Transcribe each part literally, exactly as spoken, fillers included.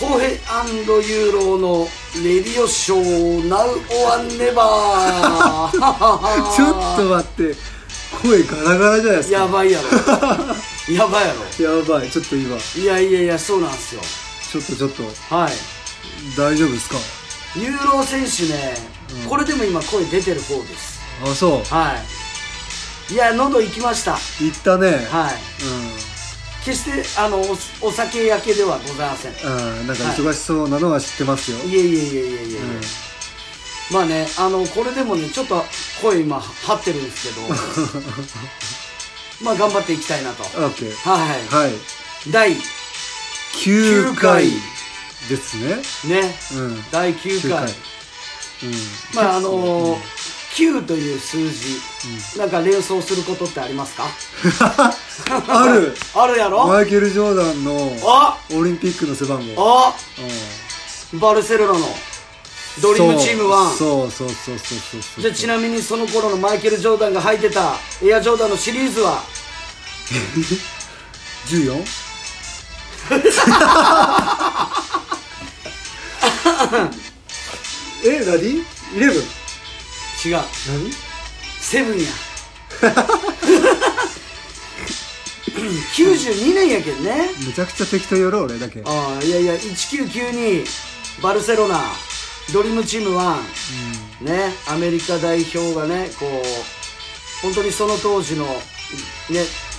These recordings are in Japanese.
トウヘイ&ユーロのレディオショー Now or Never ちょっと待って、声ガラガラじゃないですか。やばいやろやばいやろやばい、ちょっと今いやいやいや、そうなんですよ。ちょっとちょっとはい大丈夫ですか。ユーロ選手ね、うん、これでも今声出てる方です。あ、そう。はいいや、喉いきました。いったね。はい、うん、決してあの お, お酒焼けではございません。うん、なんか忙しそうなのは知ってますよ。はい、いえいえいえいえいえ、うん、まあね、あのこれでもねちょっと声今張ってるんですけどまあ頑張っていきたいなと。 OK、 はい、はい、だいきゅうかいですね。ね、うん、だいきゅうかい、きゅうかい、うん、まああのー、きゅうという数字、うん、なんか連想することってありますか？あるあるやろ。マイケル・ジョーダンのオリンピックの背番号、あ、うん、バルセロナのドリームチームワン。そうそうそうそうそうそう。じゃあちなみにその頃のマイケル・ジョーダンが履いてたエアジョーダンのシリーズはじゅうよん え、何？ じゅういち？違う。何？セブンやきゅうじゅうにねんやけんね。めちゃくちゃ適当やろ俺だけ。ああ、いやいや、せんきゅうひゃくきゅうじゅうにバルセロナドリームチームワン、うん、ね、アメリカ代表がね、こう本当にその当時のね、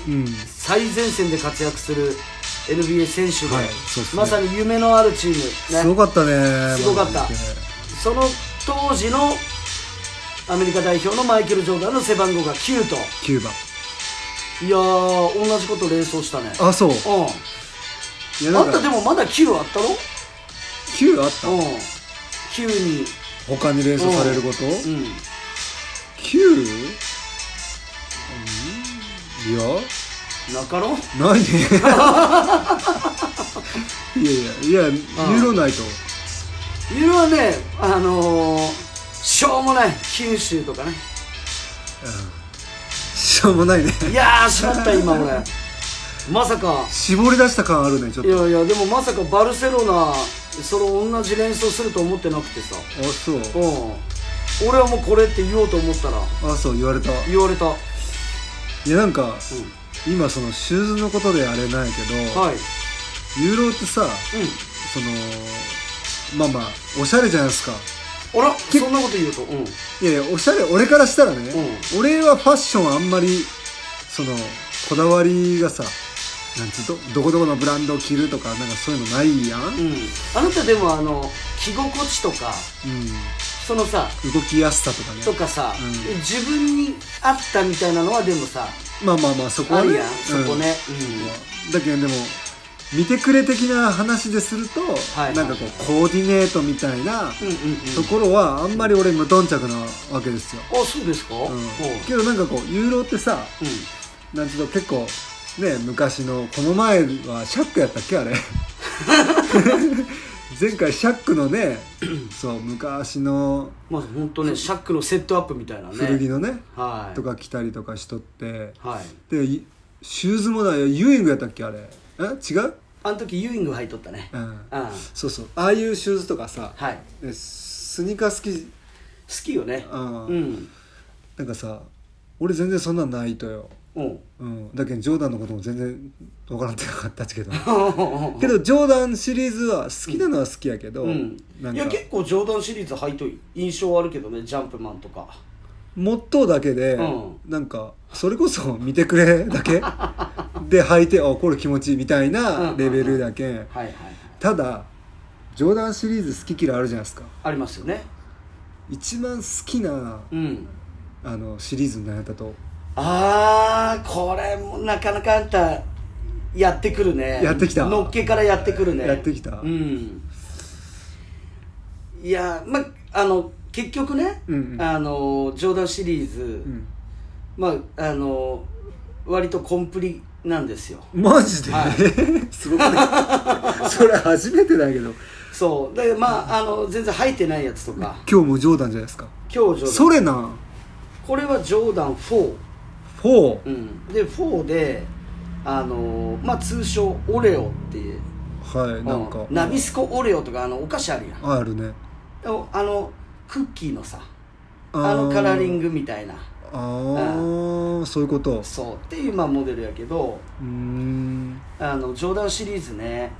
うん、最前線で活躍する エヌビーエー 選手で、はい、そうですね、まさに夢のあるチーム、ね、すごかったね。すごかった。その当時のアメリカ代表のマイケル・ジョーダンの背番号がきゅうときゅうばん。いやー、同じこと連想したね。あ、そう、うん、いや、あんたでもまだきゅうあったろ。きゅうあった、うん、きゅうに他に連想されること、うんうん、きゅう？ いやなかろないねいやいやいや、ユーロないと。ユーロはね、あのーしょうもない九州とかね、うん、しょうもないね。いやー、しまった今俺まさか絞り出した感あるね、ちょっと。いやいや、でもまさかバルセロナその同じ連想すると思ってなくてさ。あ、そう、うん、俺はもうこれって言おうと思ったら、あ、そう、言われた言われた。いや、なんか、うん、今そのシューズのことであれないけど、はい、ユーロってさ、うん、そのまあまあおしゃれじゃないですか。あら、そんなこと言うと、うん、いやいや、おしゃれ、俺からしたらね、うん、俺はファッションあんまりそのこだわりがさ、なんつうと、どこどこのブランドを着るとか、なんかそういうのないやん、うん、あなたでもあの着心地とか、うん、そのさ動きやすさとかねとかさ、うん、自分に合ったみたいなのはでもさ、まあまあまあ、そこはね、あるやん、そこね、うんうん、だけどでも見てくれ的な話ですると、はい、なんかこうコーディネートみたいなところはあんまり俺無頓着なわけですよ。あ、そうですか、うん、けどなんかこうユーロってさ、うん、なんていうと結構ね、昔のこの前はシャックやったっけあれ前回シャックのねそう、昔のまあ本当ね、シャックのセットアップみたいなね、古着のね、はい、とか着たりとかしとって、はい、でシューズもだよ、ユーイングやったっけあれ、え、違う、あの時ユーイング履いとったね、うん、うん、そうそう、ああいうシューズとかさ、はい、スニーカー好き好きよね、うん、うん、なんかさ、俺全然そんなんないとよ、うん、うん、だけどジョーダンのことも全然分からんってなかったけどけどジョーダンシリーズは好きなのは好きやけど、うん、なんかいや結構ジョーダンシリーズ履いとい印象あるけどね、ジャンプマンとかモットーだけで、うん、なんかそれこそ見てくれだけで履いて、あ、これ気持ちいいみたいなレベルだけ、うんうんうん、はいはいはい、ただジョーダンシリーズ好き嫌いあるじゃないですか。ありますよね。一番好きな、うん、あのシリーズになったと。あー、これもなかなかあんたやってくるね。やってきた、のっけからやってくるね。やってきた、うん、いや、ま、あの結局ね、うんうん、あのジョーダンシリーズ、うん、まああの割とコンプリなんですよ。マジで、はい、すごくねそれ初めてだけど。そうだけど、まああの全然履いてないやつとか。今日もジョーダンじゃないですか。今日ジョーダン。それな、これはジョーダンフォー。フォー、うん、でフォーであの、まあ、通称オレオっていう、はい、なんかナビスコオレオとかあのお菓子あるやん。あるね。あのクッキーのさ、あのカラーリングみたいな。ああ、そういうこと。そうっていうまあモデルやけど、うーん、あのジョーダンシリーズね。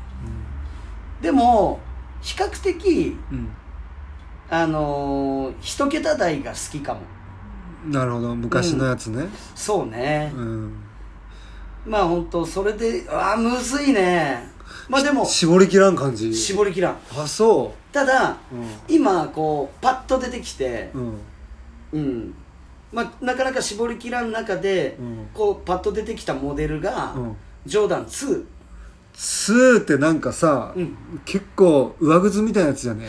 うん、でも比較的、うん、あの一桁台が好きかも。なるほど、昔のやつね。うん、そうね。うん、まあ本当それで、ああむずいね。まあでも絞りきらん感じ。絞りきらん。あ、そう。ただ、うん、今こうパッと出てきて、うん。うんまあ、なかなか絞りきらん中で、うん、こうパッと出てきたモデルが、うん、ジョーダンツー。ツーってなんかさ、うん、結構上靴みたいなやつじゃね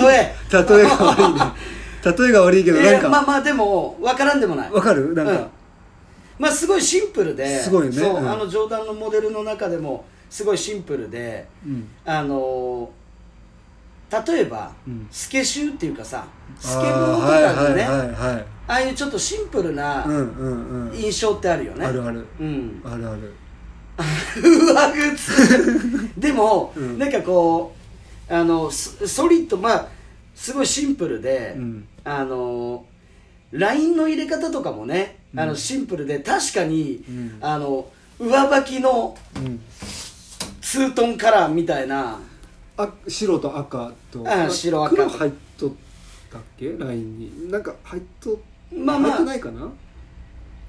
例え例えが悪いね例えが悪いけど、えー、なんかまあまあでも分からんでもない。分かるなんか、うん、まあすごいシンプルですごいね。そう、うん、あのジョーダンのモデルの中でもすごいシンプルで、うん、あのー例えば、うん、スケシューっていうかさ、スケボーとかでね、はいはいはいはい、ああいうちょっとシンプルな印象ってあるよね、うんうんうん、あるある、うん、あるある上靴でも、うん、なんかこうあのソリッド、まあすごいシンプルで、うん、あのラインの入れ方とかもね、うん、あのシンプルで確かに、うん、あの上履きの、うん、ツートンカラーみたいな、あ白と赤と、あ白赤黒入っとったっけラインになんか入っと、まあまあ、入ってないかな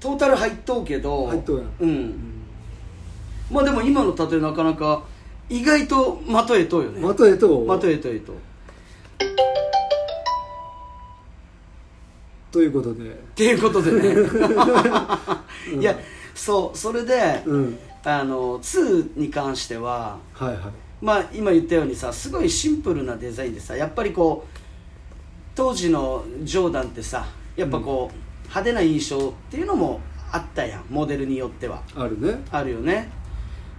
トータル入っとうけど入っとうやん、うん、うん、まあでも今の例えなかなか意外とまとえとうよね。まとえとうまとえとうということでっていうことでねいや、うん、そうそれで、うん、あのツーに関してははいはいまあ、今言ったようにさすごいシンプルなデザインでさやっぱりこう当時のジョーダンってさやっぱこう、うん、派手な印象っていうのもあったやんモデルによってはあるねあるよね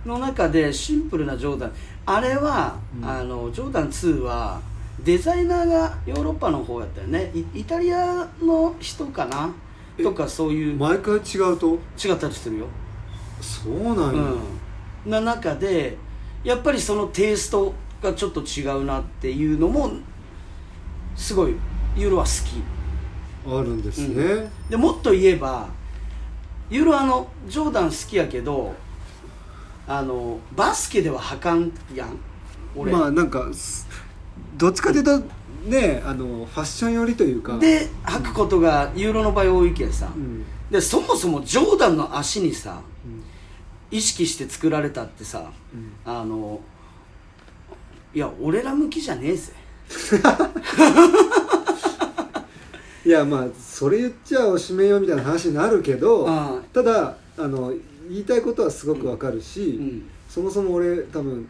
の中でシンプルなジョーダンあれは、うん、あのジョーダンツーはデザイナーがヨーロッパの方やったよね イ, イタリアの人かなとかそういう毎回違うと違ったりするよそうなんや、うん、な中でやっぱりそのテイストがちょっと違うなっていうのもすごいユーロは好きあるんですね、うん、でもっと言えばユーロあのジョーダン好きやけどあのバスケでは履かんやん俺まあなんかどっちかというとねあのファッション寄りというかで履くことがユーロの場合多いけどさ、うん、でそもそもジョーダンの足にさ、うん意識して作られたってさ、うん、あのいや俺ら向きじゃねえぜいやまあそれ言っちゃおしめよみたいな話になるけどただあの言いたいことはすごくわかるし、うんうん、そもそも俺多分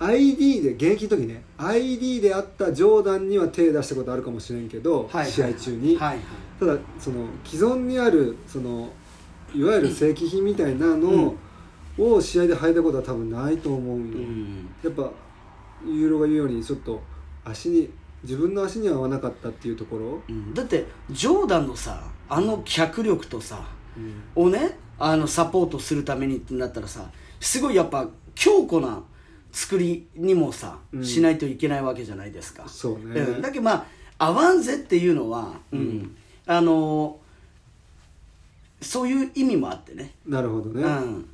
アイディー で現役の時ね アイディー であったジョーダンには手出したことあるかもしれんけど、はいはいはい、試合中に、はいはい、ただその既存にあるそのいわゆる正規品みたいなのを、うんを試合で履いたことは多分ないと思うよ、うん、やっぱユーロが言うようにちょっと足に自分の足には合わなかったっていうところ、うん、だってジョーダンのさあの脚力とさ、うん、をねあのサポートするためにってなったらさすごいやっぱ強固な作りにもさ、うん、しないといけないわけじゃないですかそうね、うん、だけどまあ合わんぜっていうのは、うんうん、あのそういう意味もあってねなるほどね、うん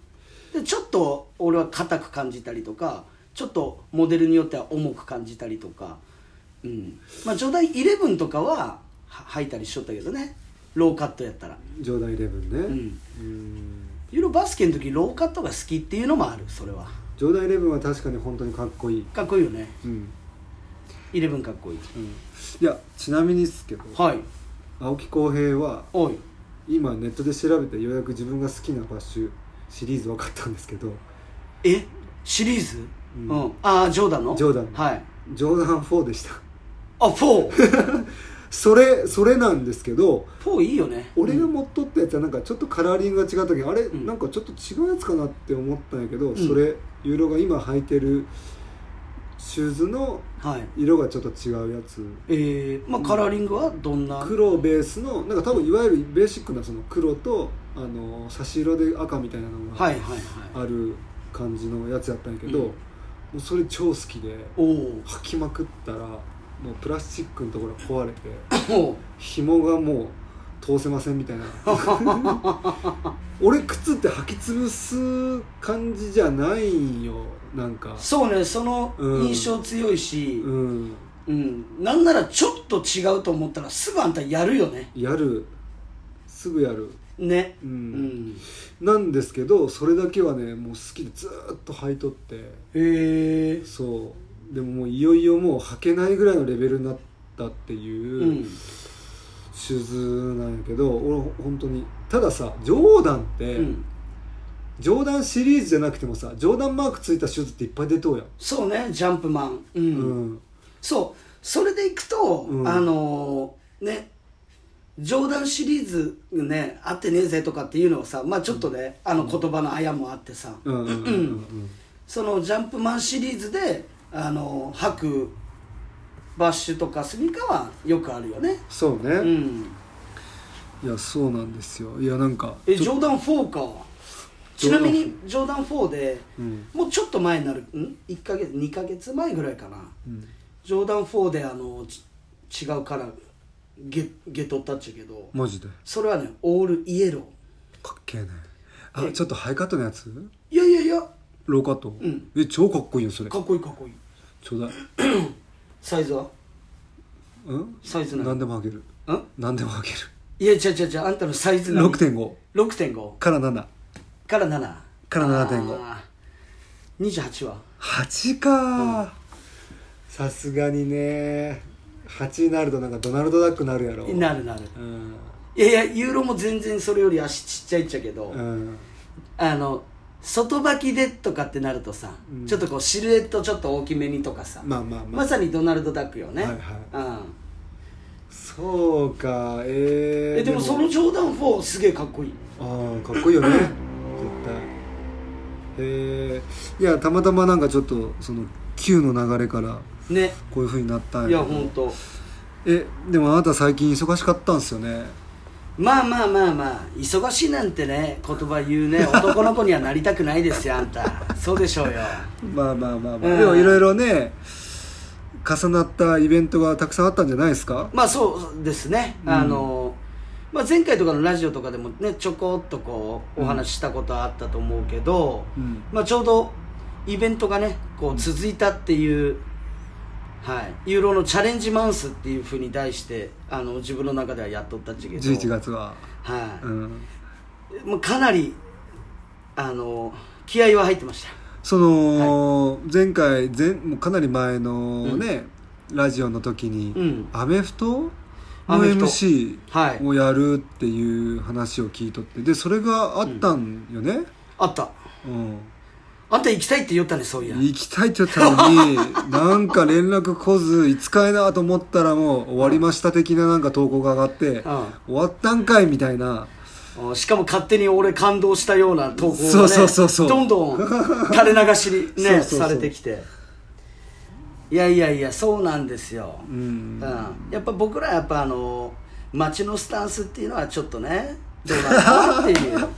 でちょっと俺は硬く感じたりとかちょっとモデルによっては重く感じたりとか、うん、まあジョーダンじゅういちとかは履いたりしとったけどねローカットやったらジョーダンじゅういちね、うん、うんユーロバスケの時ローカットが好きっていうのもあるそれはジョーダンじゅういちは確かに本当にかっこいいかっこいいよね、うん、じゅういちかっこいい、うん、いやちなみにですけど、はい、青木浩平はおい今ネットで調べてようやく自分が好きなバッシュシリーズ分かったんですけどえシリーズ、うんうん、あジョーダンのジョーダンの、はい、ジョーダンフォーでしたあ フォー それそれなんですけどフォーいいよね俺が持っとったやつはなんかちょっとカラーリングが違った時、うん、あれなんかちょっと違うやつかなって思ったんやけど、うん、それユーロが今履いてるシューズの色がちょっと違うやつ、はい、えー、まあカラーリングはどんな黒ベースのなんか多分いわゆるベーシックなその黒とあの差し色で赤みたいなのがある感じのやつやったんやけど、うん、もうそれ超好きで履きまくったらもうプラスチックのところが壊れて紐がもう通せませんみたいな俺靴って履き潰す感じじゃないんよ。なんかそうね、その印象強いし、うんうん、なんならちょっと違うと思ったらすぐあんたやるよね。やる、すぐやるね、うんうん、なんですけどそれだけはねもう好きでずっと履いとって、へえ。そうでももういよいよもう履けないぐらいのレベルになったっていう、うん、シューズなんやけど、俺本当にたださジョーダンって、うん、ジョーダンシリーズじゃなくてもさジョーダンマークついたシューズっていっぱい出とうやん。そうね、ジャンプマン、うん、うん、そうそれでいくと、うん、あのー、ねジョーダンシリーズねあってねえぜとかっていうのをさ、まあちょっとね、うん、あの言葉のあやもあってさ、そのジャンプマンシリーズであの履くバッシュとかスニーカーはよくあるよね。そうね、うん、いやそうなんですよ。いやなんかえジョーダンフォーか。ちなみにジョーダンフォーで、うん、もうちょっと前になるんいっかげつにかげつまえぐらいかな、うん、ジョーダンフォーであの違うカラーゲ, ゲトったっちゃけど、マジでそれはねオールイエローかっけえね。あちょっとハイカットのやつ、いやいやいやローカット、うん、え超かっこいいよそれ。かっこいいかっこいい。ちょうだいサイズはんサイズ何でもあげるん何でもあげる。いや違う違う違う、あんたのサイズ何 ろくてんご からななからななから ななてんご にじゅうはちははちか。さすがにねはちになるとなんかドナルドダックなるやろ。なるなる、うん、いやいやユーロも全然それより足ちっちゃいっちゃけど、うん、あの外履きでとかってなるとさ、うん、ちょっとこうシルエットちょっと大きめにとかさ、まあまあまあ、まさにドナルドダックよね、はいはい、うん、そうか。えー、えでもそのジョーダンフォーすげえかっこいい。ああかっこいいよね絶対。えー、いやたまたまなんかちょっとそのQの流れからね、こういう風になったんや。いや本当。えでもあなた最近忙しかったんですよね。まあまあまあまあ忙しいなんてね言葉言うね男の子にはなりたくないですよあんたそうでしょうよ。まあまあまあまあ、うん、でもいろいろね重なったイベントがたくさんあったんじゃないですか。まあそうですね、うん、あの、まあ、前回とかのラジオとかでもねちょこっとこうお話ししたことはあったと思うけど、うん、まあちょうどイベントがねこう続いたっていう、うん、はい、ユーロのチャレンジマンスっていうふうに題してあの自分の中ではやっとったっちゃけどじゅういちがつは、はい、うん、もうかなりあの気合は入ってました。その、はい、前回前もうかなり前のね、うん、ラジオの時に、うん、アメフトの エムシー をやるっていう話を聞いとって、でそれがあったんよね、うん、あった、うん、あんた行きたいって言ったね。そういや行きたいって言ったのになんか連絡来ずいつかいなと思ったらもう終わりました的ななんか投稿が上がって、うん、終わったんかいみたいな、うん、しかも勝手に俺感動したような投稿がね、そうそうそうそうどんどん垂れ流しに、ね、そうそうそうされてきて、いやいやいやそうなんですよ、うん、うん、やっぱ僕らやっぱあの街のスタンスっていうのはちょっとねどうなのっていう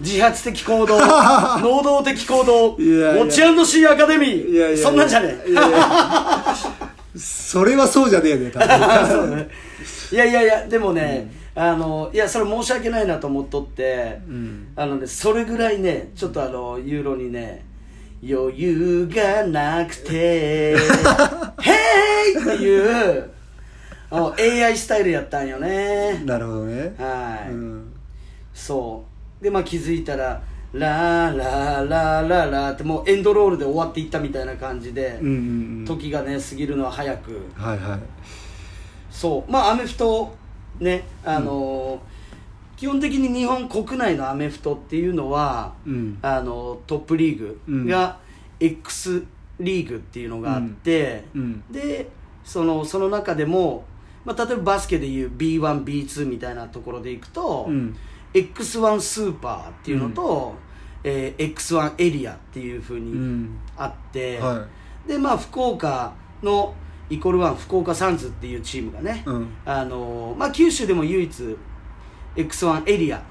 自発的行動、能動的行動、いやいやウォッチ&シーアカデミー、いやいやそんなんじゃねえ。いやいやそれはそうじゃねえね、多分そうね。いやいやいやでもね、うん、あのいやそれ申し訳ないなと思っとって、うん、あのねそれぐらいねちょっとあのユーロにね余裕がなくて、ヘイっていうエーアイ スタイルやったんよね。なるほどね。はい、うん、そう。でまあ、気づいたらラーラーラーラーラーってもうエンドロールで終わっていったみたいな感じで、うんうんうん、時がね過ぎるのは早く、はいはい、そうまあアメフトねあの、うん、基本的に日本国内のアメフトっていうのは、うん、あのトップリーグが X リーグっていうのがあって、うんうん、でそのその中でも、まあ、例えばバスケでいう ビーワン、ビーツー みたいなところでいくと、うん、エックスワン スーパーっていうのと、うん、えー、エックスワン エリアっていう風にあって、うん、はい、でまあ福岡のイコールワン福岡サンズっていうチームがね、うん、あのーまあ、九州でも唯一 エックスワン エリア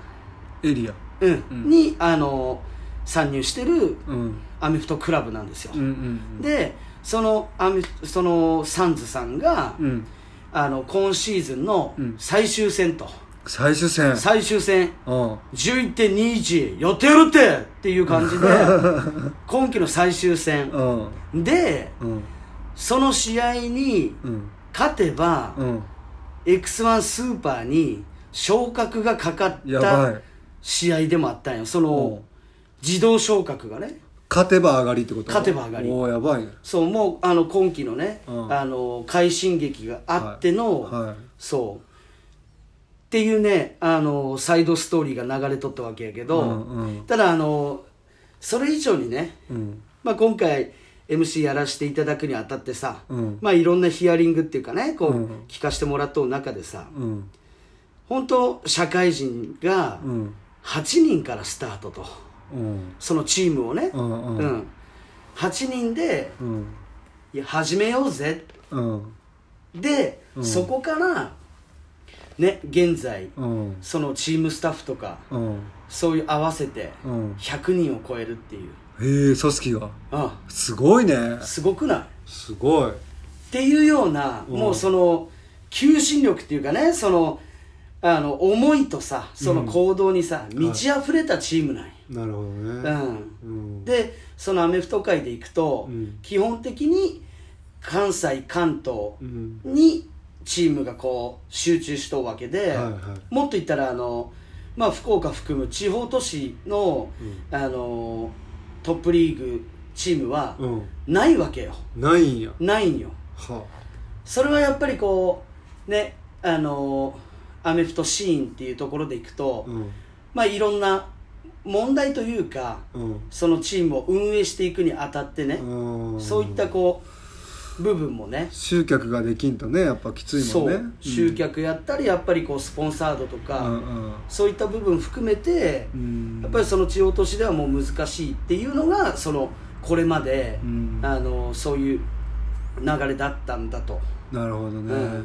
エリア、うんうん、に、あの参入してるアメフトクラブなんですよ、うんうんうん、でそ の, アメそのサンズさんが、うん、あの今シーズンの最終戦と、うん、最終戦最終戦 じゅういってんにいち 予定るってっていう感じで今季の最終戦で、うん、その試合に勝てば、うん、エックスワン スーパーに昇格がかかった試合でもあったんよ。その自動昇格がね、勝てば上がりってこと？勝てば上がり。おーやばいね。そうもうあの今期のね、うん、あの快進撃があっての、はいはい、そうっていうねあのサイドストーリーが流れとったわけやけど、うんうん、ただあのそれ以上にね、うんまあ、今回 エムシー やらせていただくにあたってさ、うん、まあいろんなヒアリングっていうかねこう、うん、聞かせてもらった中でさ、うん、本当社会人がはちにんからスタートと。うん、そのチームをね、うんうんうん、はちにんで、うん、いや始めようぜ、うん、で、うん、そこから、ね、現在、うん、そのチームスタッフとか、うん、そういう合わせてひゃくにんを超えるっていう、うん、へえ組織がああすごいね。すごくない？すごいっていうような、うん、もうその求心力っていうかねそのあの思いとさその行動にさ、うん、満ち溢れたチームなんや。なるほどね、うんうん、でそのアメフト界でいくと、うん、基本的に関西関東にチームがこう集中しとうわけで、はいはい、もっと言ったらあの、まあ、福岡含む地方都市 の,、うん、あのトップリーグチームはないわけよ、うん、ないんやないんよ、はあ、それはやっぱりこうねあのアメフトシーンっていうところでいくと、うん、まあいろんな問題というか、うん、そのチームを運営していくにあたってね、そういったこう部分もね集客ができんとねやっぱきついもんね。そう集客やったり、うん、やっぱりこうスポンサードとか、うんうん、そういった部分含めて、うん、やっぱりその地方都市ではもう難しいっていうのがそのこれまで、うん、あのそういう流れだったんだと。なるほどね、うん、っ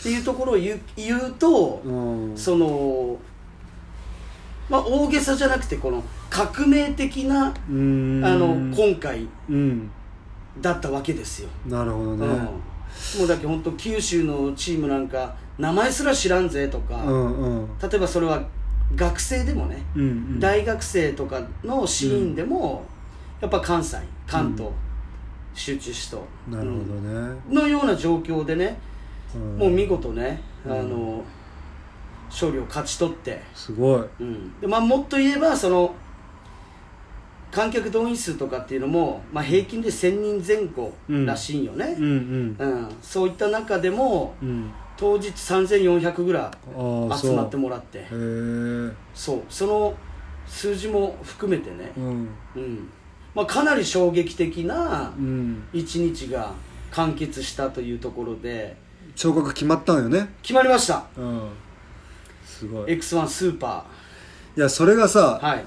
ていうところを言う、 言うと、うん、そのまあ、大げさじゃなくてこの革命的なあの今回だったわけですよ。なるほどね、うん、もうだけ本当九州のチームなんか名前すら知らんぜとか、うんうん、例えばそれは学生でもね、うんうん、大学生とかのシーンでも、うん、やっぱ関西関東、うん、集中しと、なるほどね、うん、のような状況でね、うん、もう見事ね、うん、あの勝利を勝ち取ってすごい、うんでまあ、もっと言えばその観客動員数とかっていうのも、まあ、平均でせんにんぜん後らしいんよね、うんうんうんうん、そういった中でも、うん、当日さんぜんよんひゃくぐらい集まってもらって、そう、へえ、そうその数字も含めてね、うんうんまあ、かなり衝撃的な一日が完結したというところで、うん、昇格決まったんよね。決まりました、うん、すごい エックスワン スーパー。いやそれがさ、はい、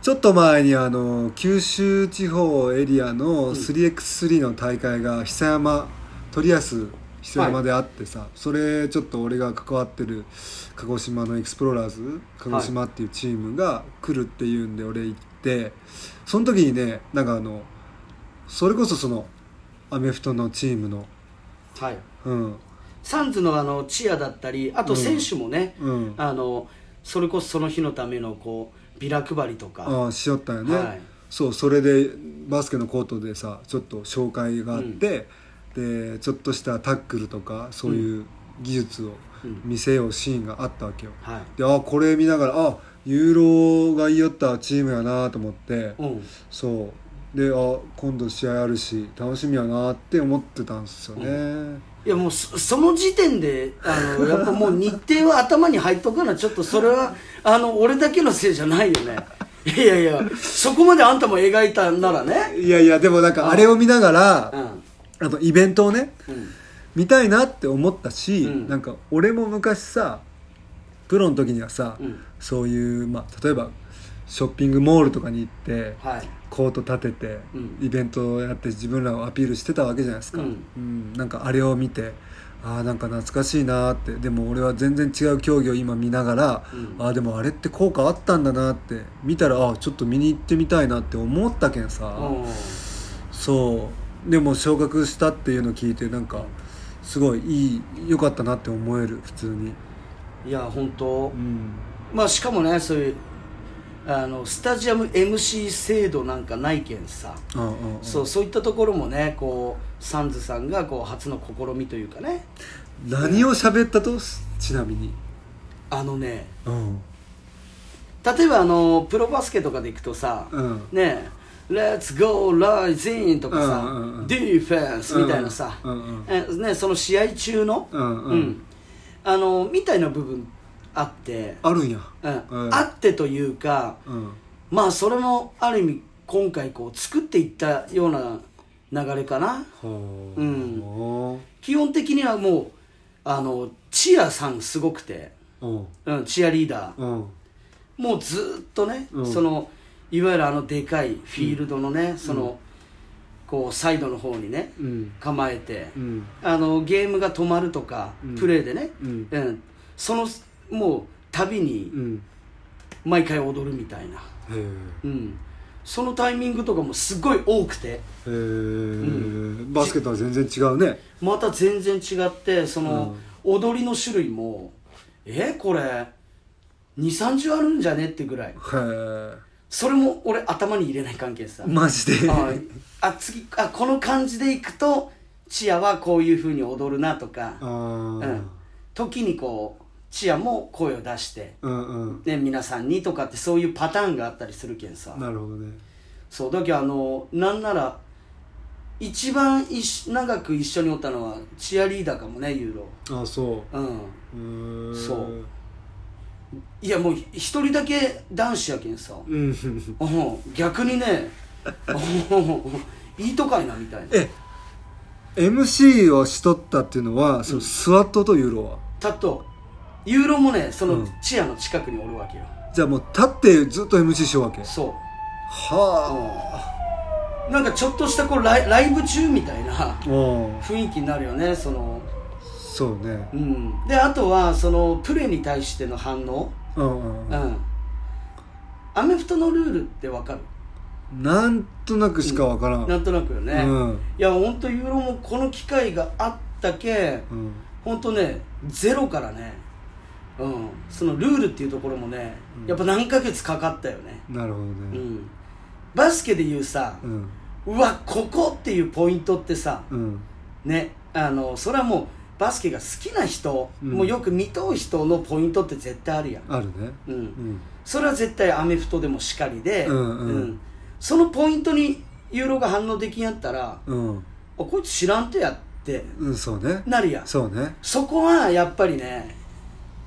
ちょっと前にあの九州地方エリアの スリーエックススリー の大会が久山鳥安久山であってさ、はい、それちょっと俺が関わってる鹿児島のエクスプローラーズ鹿児島っていうチームが来るっていうんで俺行って、その時にねなんかあのそれこそそのアメフトのチームの、はい、うんサンズ の, あのチアだったりあと選手もね、うんうん、あのそれこそその日のためのこうビラ配りとかあしよったよね、はい、そうそれでバスケのコートでさちょっと紹介があって、うん、でちょっとしたタックルとかそういう技術を見せようシーンがあったわけよ、うんうんはい、であこれ見ながらあユーロが言いよったチームやなと思って、うん、そうであ今度試合あるし楽しみやなって思ってたんですよね、うんいやもう そ, その時点であのやっぱもう日程は頭に入っとくからちょっとそれはあの俺だけのせいじゃないよね。いやいやそこまであんたも描いたんならね。いやいやでもなんかあれを見ながら、うん、あのイベントをね、うん、見たいなって思ったし、うん、なんか俺も昔さプロの時にはさ、うん、そういう、まあ、例えばショッピングモールとかに行って、はい、コート立てて、うん、イベントをやって自分らをアピールしてたわけじゃないですか、うんうん、なんかあれを見てあーなんか懐かしいなって、でも俺は全然違う競技を今見ながら、うん、あーでもあれって効果あったんだなって見たら、あーちょっと見に行ってみたいなって思ったけんさ、そうでも昇格したっていうの聞いてなんかすごいいい良かったなって思える普通に。いや本当、うん、まあしかもねそういうあのスタジアム エムシー 制度なんかないけんさ、ああああそうそういったところもねこうサンズさんがこう初の試みというかね。何を喋ったと、うん、ちなみにあのね、うん、例えばあのプロバスケとかでいくとさ、うん、ねえレッツゴーライジンとかさ、うんうんうん、ディフェンスみたいなさ、うんうんうんね、その試合中の、うんうんうん、あのみたいな部分あってあるんや、うんうん、あってというか、うん、まあそれもある意味今回こう作っていったような流れかな、うん、基本的にはもうあのチアさんすごくて、う、うん、チアリーダー、うもうずっとね、うん、そのいわゆるあのでかいフィールドのね、うん、そのこうサイドの方にね、うん、構えて、うん、あのゲームが止まるとか、うん、プレーでね、うんうん、そのもう旅に毎回踊るみたいな、うんうん、そのタイミングとかもすごい多くて、へえ、うん、バスケとは全然違うね。また全然違って、その踊りの種類も、うん、えこれ にじゅう、さんじゅうあるんじゃねってぐらい。へえ。それも俺頭に入れない関係さ、マジであ次あこの感じでいくとチアはこういう風に踊るなとか、あ、うん、時にこうチアも声を出して、うんうんね、皆さんにとかってそういうパターンがあったりするけんさ。なるほどね。そうだけどあのなんなら一番いし長く一緒におったのはチアリーダーかもね、ユーロ。あそう。うん。うーんそう。いやもう一人だけ男子やけんさ。うん。逆にね、いいとかいなみたいな。え、エムシー をしとったっていうのは、うん、そのスワットとユーロは。タット。ユーロもね、そのチアの近くにおるわけよ、うん、じゃあもう立ってずっと エムシー しようわけ。そうはあ、うん、なんかちょっとしたこう ライ、ライブ中みたいな雰囲気になるよね。そのそうね、うん、であとはそのプレーに対しての反応、うんうんうん、アメフトのルールってわかる？なんとなくしかわからん、うん、なんとなくよね、うん、いやほんとユーロもこの機会があったけ、うん、ほんとねゼロからね、うん、そのルールっていうところもね、うん、やっぱ何ヶ月かかったよね。なるほどね、うん、バスケでいうさ、うん、うわここっていうポイントってさ、うん、ねあのそれはもうバスケが好きな人、うん、もうよく見とう人のポイントって絶対あるやん。あるね、うんうん、それは絶対アメフトでもしかりで、うんうんうん、そのポイントにユーロが反応できんやったら、うん、あこいつ知らんとやって、うん、そうね、なるやん。そうね、そこはやっぱりね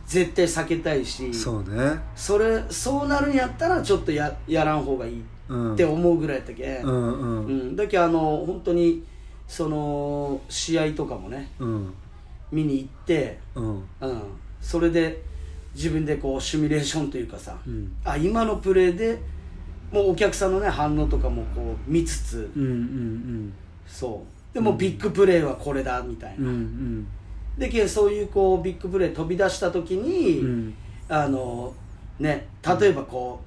絶対避けたいし、そうね、それそうなるんやったらちょっと や, やらん方がいいって思うぐらいだったけ、うんうんうん、だけどあの本当にその試合とかもね、うん、見に行って、うんうん、それで自分でこうシミュレーションというかさ、うん、あ今のプレーでもうお客さんのね反応とかもこう見つつ、うんうんうん、そうでもビッグプレーはこれだみたいな、うんうんでそういうこうビッグプレー飛び出した時に、うん、あのね例えばこ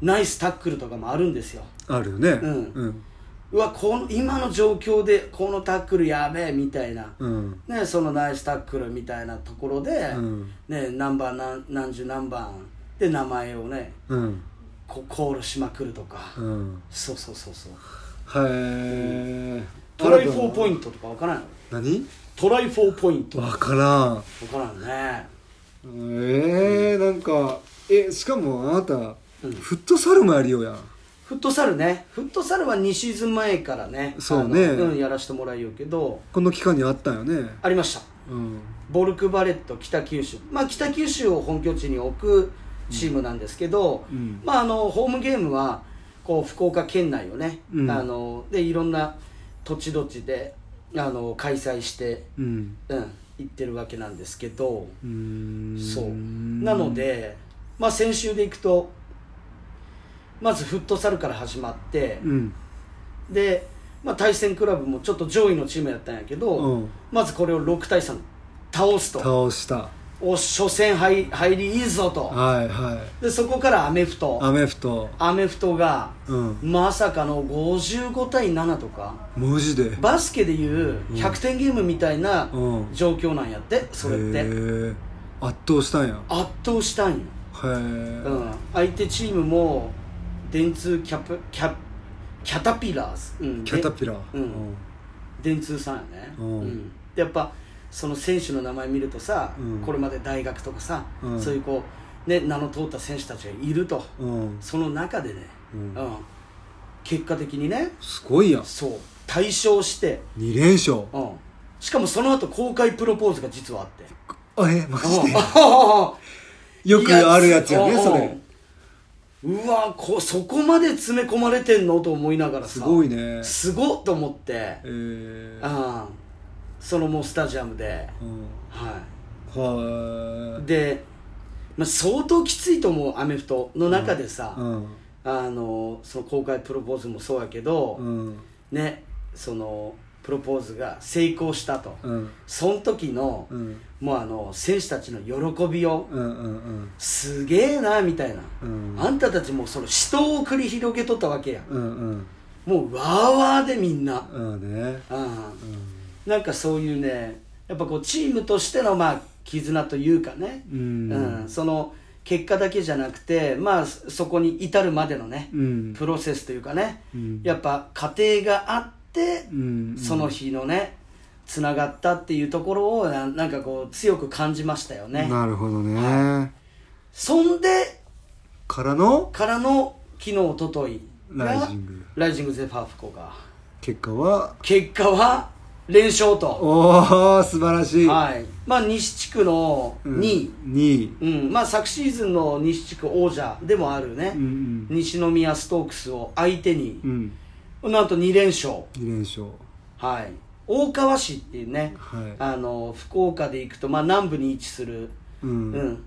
うナイスタックルとかもあるんですよ。あるよね、うんうん、うわこの今の状況でこのタックルやべえみたいな、うんね、そのナイスタックルみたいなところで、うんね、何番 何, 何十何番で名前をね、うん、こコールしまくるとか、うん、そうそうそうそうへえ、うん、トライフォーポイントとかわからないの？何トライフォーポイント分からん分からんねえー、うん、なんかえしかもあなた、うん、フットサルもやるよやん。フットサルねフットサルはにシーズン前からねそうね、うん、やらせてもらえようけどこの期間にあったよね。ありました、うん、ボルクバレット北九州まあ北九州を本拠地に置くチームなんですけど、うんうん、まああのホームゲームはこう福岡県内をね、うん、あのでいろんな土地土地であの開催して、うんうん、行ってるわけなんですけどうーんそうなので、まあ、先週でいくとまずフットサルから始まって、うん、で、まあ、対戦クラブもちょっと上位のチームやったんやけど、うん、まずこれをろくたいさん倒すと倒したお初戦 入, 入りいいぞと、はいはい、でそこからアメフトアメフトアメフトが、うん、まさかのごじゅうごたいななとかマジでバスケでいうひゃくてんゲームみたいな状況なんやって、うん、それって圧倒したんや圧倒したんやへ、うん、相手チームも電通キャプキャキャタピラーズ、うん、キャタピラー、うんうん、電通さんやね、うんうん、やっぱその選手の名前見るとさ、うん、これまで大学とかさ、うん、そういうこう、ね、名の通った選手たちがいると、うん、その中でね、うんうん、結果的にねすごいやんそう大勝してにれんしょう、うん、しかもその後公開プロポーズが実はあってあえマジでよくあるやつやねそれうわこそこまで詰め込まれてんのと思いながらさすごいねすごっと思って、えーうん、そのもうスタジアムで、うん、はいはで、まあ、相当きついと思うアメフトの中でさ、うん、あのその公開プロポーズもそうやけど、うん、ねそのプロポーズが成功したと、うん、その時の、うん、もうあの選手たちの喜びを、うんうんうん、すげえなみたいな、うん、あんたたちもその死闘を繰り広げとったわけや、うんうん、もうわーわーでみんな、うんねうんうん、なんかそういうねやっぱこうチームとしてのまあ絆というかね、うんうん、その結果だけじゃなくてまあそこに至るまでのね、うん、プロセスというかね、うん、やっぱ過程があってで、うんうん、その日のねつながったっていうところを な, なんかこう強く感じましたよねなるほどね、はい、そんでからのからの昨日おとといライジングライジングゼファー福岡結果は結果は連勝とおお素晴らしい、はいまあ、西地区のにい、うんにいうんまあ、昨シーズンの西地区王者でもあるね、うんうん、西宮ストークスを相手に、うんなんとにれんしょうにれんしょうはい大川市っていうね、はい、あの福岡で行くと、まあ、南部に位置する、うんうん、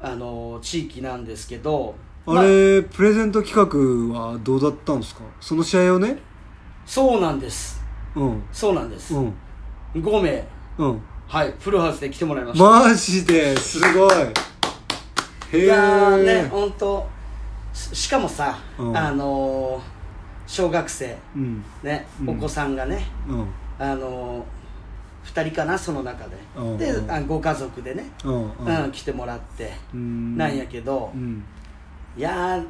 あの地域なんですけどあれ、まあ、プレゼント企画はどうだったんですかその試合をねそうなんです、うん、そうなんです、うん、ごめい、うん、はいフルハウスで来てもらいましたマジですごいへいやーねほんとしかもさ、うん、あのー小学生、うんねうん、お子さんがね、うん、あのふたりかなその中で、うん、であご家族でね、うんうん、来てもらってんなんやけど、うん、いや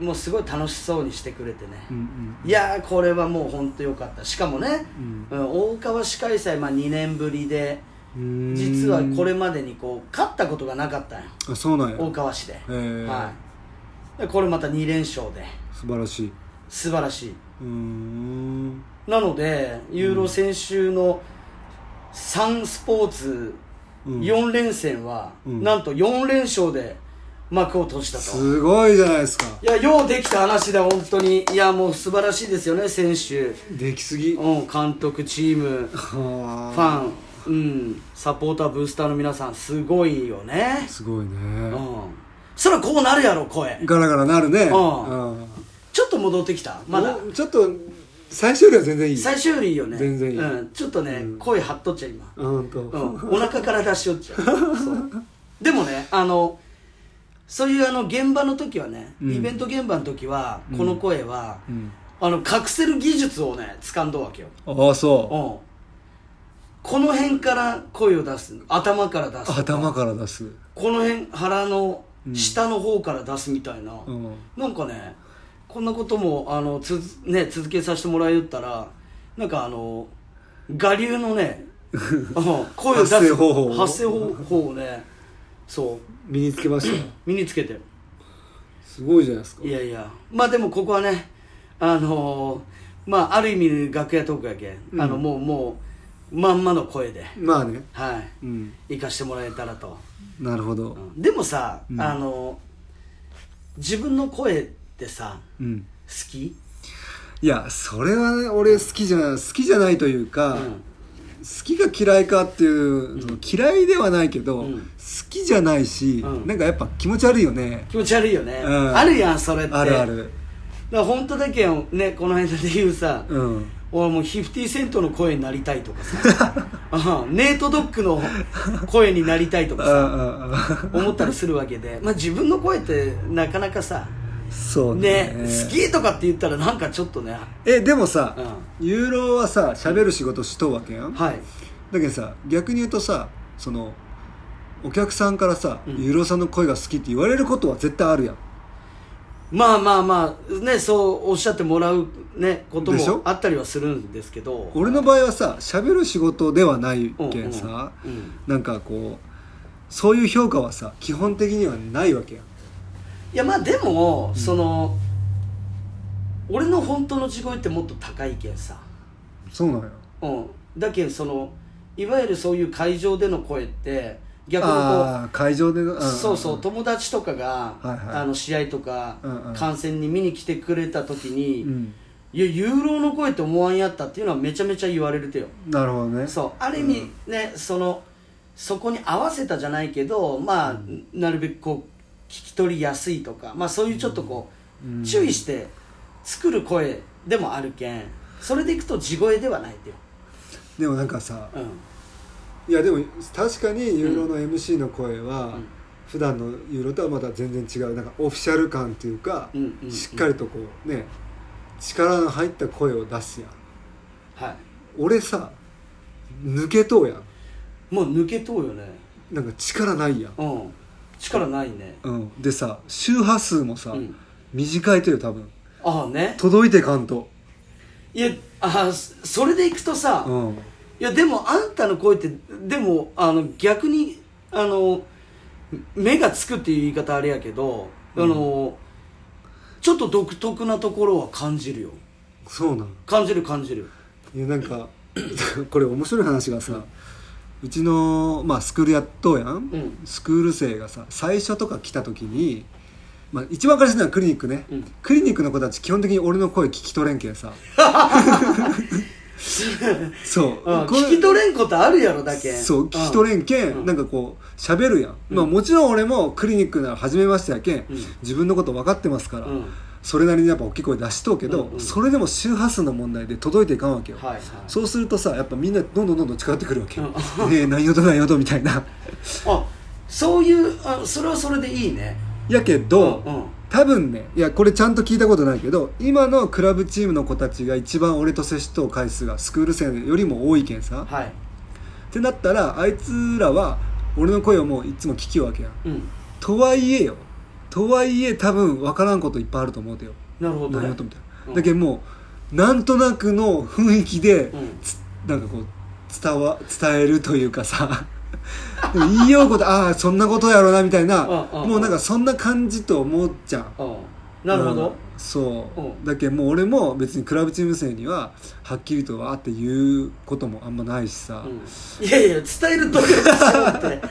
もうすごい楽しそうにしてくれてね、うんうん、いやこれはもう本当良かったしかもね、うんうん、大川市開催、まあ、にねんぶりで実はこれまでにこう勝ったことがなかったんやあそうなんや大川市で、はい、でこれまたにれんしょうで素晴らしい素晴らしいうーんなのでユーロ選手のサンスポーツよんれんせんは、うん、なんとよんれんしょうで幕を閉じたとすごいじゃないですかいやようできた話だ本当にいやもう素晴らしいですよね選手できすぎ、うん、監督チームファン、うん、サポーターブースターの皆さんすごいよねすごいね、うん、そらこうなるやろ声ガラガラなるねうん、うんちょっと戻ってきたまだちょっと最初よりは全然いい最初よりいいよね全然いい、うん、ちょっとね、うん、声張っとっちゃう今本当、うん、お腹から出しよっちゃう, そうでもねあのそういうあの現場の時はね、うん、イベント現場の時は、うん、この声は、うん、あの隠せる技術をね掴んどうわけよああそう、うんこの辺から声を出す頭から出す頭から出すこの辺腹の下の方から出すみたいな、うん、なんかねこんなこともあのつ、ね、続けさせてもらえよったらなんかあの我流のねあの声を出す発声方法発声方法をねそう身につけました身につけてすごいじゃないですかいやいやまあでもここはねあのまあある意味楽屋トークやけ、うんあのもうもうまんまの声でまあねはい、うん、生かしてもらえたらとなるほど、うん、でもさ、うん、あの自分の声でさ、うん、好き？いやそれはね俺好きじゃない好きじゃないというか、うん、好きが嫌いかっていう、うん、嫌いではないけど、うん、好きじゃないし、うん、なんかやっぱ気持ち悪いよね気持ち悪いよね、うん、あるやんそれってあるあるだから本当だけねこの間で言うさ、うん、俺もうごじゅうセントの声になりたいとかさあネートドッグの声になりたいとかさ思ったりするわけで、まあ、自分の声ってなかなかさそうね、ね、好きとかって言ったらなんかちょっとねえでもさ、うん、ユーロはさ喋る仕事しとうわけやん、はい、だけどさ逆に言うとさそのお客さんからさ、うん、ユーロさんの声が好きって言われることは絶対あるやん。まあまあまあねそうおっしゃってもらう、ね、こともあったりはするんですけど俺の場合はさ喋る仕事ではないけんさ、うんうんうん、なんかこうそういう評価はさ基本的にはないわけやん。いやまあでも、うん、その俺の本当の地声ってもっと高いけんさそうなんや、うん、だけんそのいわゆるそういう会場での声って逆にこうあ会場で、うん、そうそう友達とかが、はいはい、あの試合とか、うんうん、観戦に見に来てくれた時に、うん、いやユーロの声って思わんやったっていうのはめちゃめちゃ言われるてよ。なるほどね。そうある意味、うん、ねそのそこに合わせたじゃないけどまあ、うん、なるべくこう聞き取りやすいとか、まあ、そういうちょっとこう、うん、注意して作る声でもあるけんそれでいくと地声ではないってよ。でもなんかさ、うん、いやでも確かにユーロの エムシー の声は普段のユーロとはまた全然違うなんかオフィシャル感というか、うんうんうん、しっかりとこうね力の入った声を出すやん、はい、俺さ抜けとうやんもう抜けとうよねなんか力ないやん、うん力ないね、うん、でさ周波数もさ、うん、短いという多分ああね届いてかんといやあそれでいくとさ、うん、いやでもあんたの声ってでもあの逆にあの目がつくっていう言い方あれやけど、うん、あのちょっと独特なところは感じるよ。そうなの感じる感じる。いやなんかこれ面白い話がさ、うんうちの、まあ、スクールやっとうやん、うん、スクール生がさ最初とか来た時に、まあ、一番分かりやすいのはクリニックね、うん、クリニックの子たち基本的に俺の声聞き取れんけんさそう、うん、聞き取れんことあるやろだけそう聞き取れんけん、うん、なんかこう喋るやん、うんまあ、もちろん俺もクリニックなら初めましてやけん、うん、自分のこと分かってますから、うん、それなりにやっぱ大きい声出しとうけど、うんうん、それでも周波数の問題で届いていかんわけよ、はいはい、そうするとさやっぱみんなどんどんどんどん近寄ってくるわけよ、うん、ねえ何よと何よとみたいなあそういうあそれはそれでいいねやけど、うんうん、多分ねいやこれちゃんと聞いたことないけど今のクラブチームの子たちが一番俺と接しとう回数がスクール生よりも多いけんさ、はい、ってなったらあいつらは俺の声をもういつも聞きようわけや、うんとはいえよとはいえ多分分からんこといっぱいあると思うてよ。なるほどね。何とみたいな、うん、だけどもうなんとなくの雰囲気で、うん、なんかこう 伝わ、伝えるというかさ言いようことああそんなことやろうなみたいなああもうなんかそんな感じと思っちゃう。ああなるほど、うん、そう、うん、だけどもう俺も別にクラブチーム生にははっきりとわーって言うこともあんまないしさ、うん、いやいや伝える努力してるって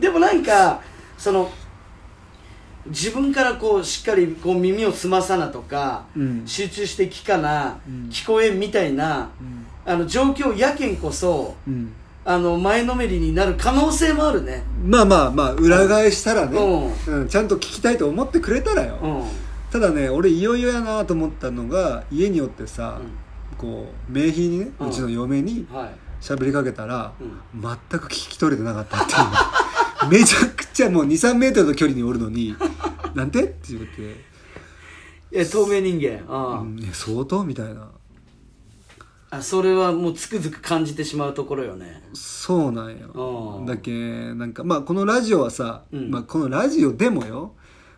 でもなんかその自分からこうしっかりこう耳を澄まさなとか、うん、集中して聞かな、うん、聞こえんみたいな、うん、あの状況やけんこそ、うん、あの前のめりになる可能性もあるね。まあまあまあ裏返したらね、うんうん、ちゃんと聞きたいと思ってくれたらよ、うん、ただね俺いよいよやなと思ったのが家によってさ、うん、こう名品にね、うん、うちの嫁に喋りかけたら、うん、全く聞き取れてなかったっていうめちゃくちゃもう に,さん メートルの距離におるのになんてって言ってえ透明人間ああ、うん、相当みたいなあそれはもうつくづく感じてしまうところよね。そうなんよ。だけなんかまあこのラジオはさ、うんまあ、このラジオでもよ、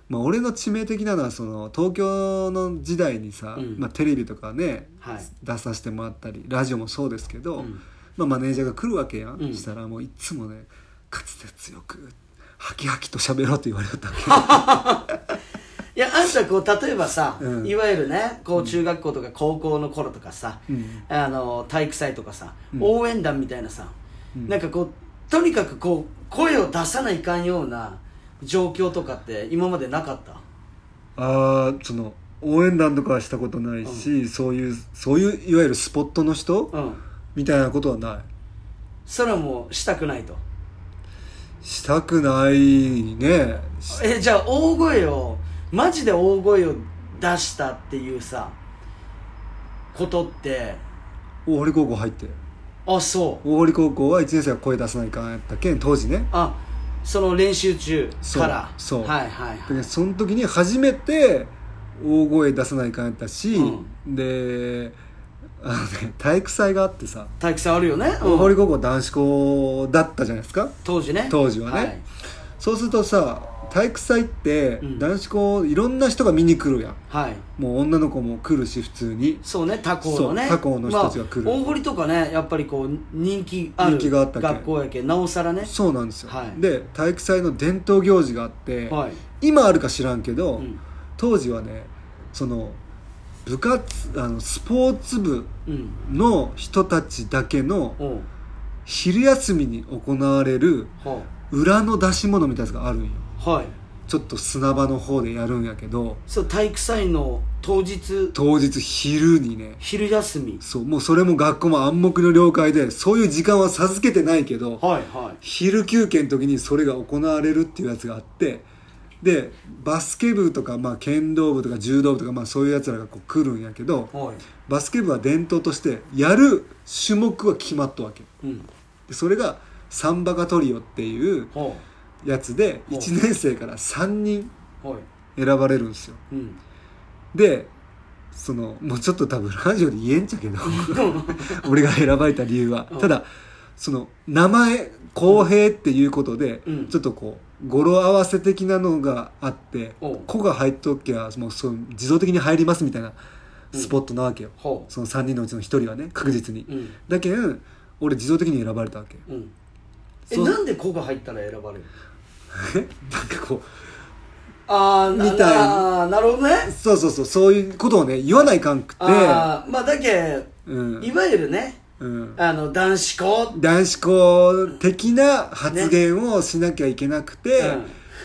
まあ、俺の致命的なのはその東京の時代にさ、うんまあ、テレビとかね、はい、出させてもらったりラジオもそうですけど、うんまあ、マネージャーが来るわけやん、うん、したらもういつもね滑舌よくハキハキと喋ろうと言われたけどいやあんたこう例えばさ、うん、いわゆるねこう中学校とか高校の頃とかさ、うん、あの体育祭とかさ、うん、応援団みたいなさ、うん、なんかこうとにかくこう声を出さないかんような状況とかって今までなかった？ああその応援団とかはしたことないし、うん、そういうそういういわゆるスポットの人、うん、みたいなことはない。それはもうしたくないと。したくないねえ。じゃあ大声をマジで大声を出したっていうさことって大堀高校入って、あ、そう大堀高校はいちねん生が声出さないかんやったっけ当時ね。あ、その練習中から。そう、そう、はいはいはい、でその時に初めて大声出さないかんやったし、うん、であの、ね、体育祭があってさ。体育祭あるよね、うん、大堀高校男子校だったじゃないですか当時ね。当時はね、はい、そうするとさ体育祭って男子校、うん、いろんな人が見に来るやん、はい、もう女の子も来るし普通に。そうね、他校のね、他校の人たちが来る、まあ、大堀とかねやっぱりこう人気ある人気があった学校やけなおさらね。そうなんですよ、はい、で体育祭の伝統行事があって、はい、今あるか知らんけど、うん、当時はねその部活あのスポーツ部の人たちだけの昼休みに行われる裏の出し物みたいなやつがあるんよ。はい、ちょっと砂場の方でやるんやけど、そう体育祭の当日当日昼にね昼休み。そう、もうそれも学校も暗黙の了解でそういう時間は授けてないけど、はいはい、昼休憩の時にそれが行われるっていうやつがあって、でバスケ部とか、まあ、剣道部とか柔道部とか、まあ、そういうやつらがこう来るんやけど、はい、バスケ部は伝統としてやる種目は決まったわけ、うん、でそれがサンバカトリオっていう、はいやつでいちねん生からさんにん選ばれるんですよ、うん、でそのもうちょっと多分ラジオで言えんちゃけど俺が選ばれた理由はただその名前公平っていうことで、うん、ちょっとこう語呂合わせ的なのがあって子が入っときゃもうそう自動的に入りますみたいなスポットなわけよ、うん、そのさんにんのうちのひとりはね確実に、うんうん、だけん俺自動的に選ばれたわけ、うん、えなんで子が入ったら選ばれるなんかこうあみたいな。あ、なるほどね。そうそうそう、そういうことをね言わないかんくて。あ、まあだけ、うん、いわゆるね、うん、あの男子校男子校的な発言をしなきゃいけなくて、ね、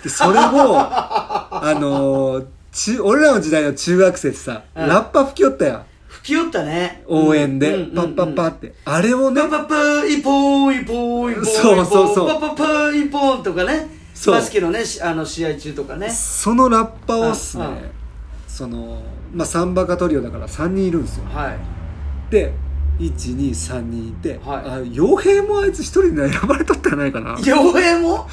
でそれをあのち俺らの時代の中学生ってさ、うん、ラッパ吹きよったやん。吹きよったね応援で、うん、パッパッパって、うん、あれをねパッパッパーイポーイポーイポーイポーそうそうそうパッパッパーイポーンとかねバスケのねあの試合中とかねそのラッパをですね、うん、そのまあサンバカトリオだからさんにんいるんですよ、はい、でいちにさんにんいて、はい、傭兵もあいつひとりで選ばれとったんじゃないかな。傭兵も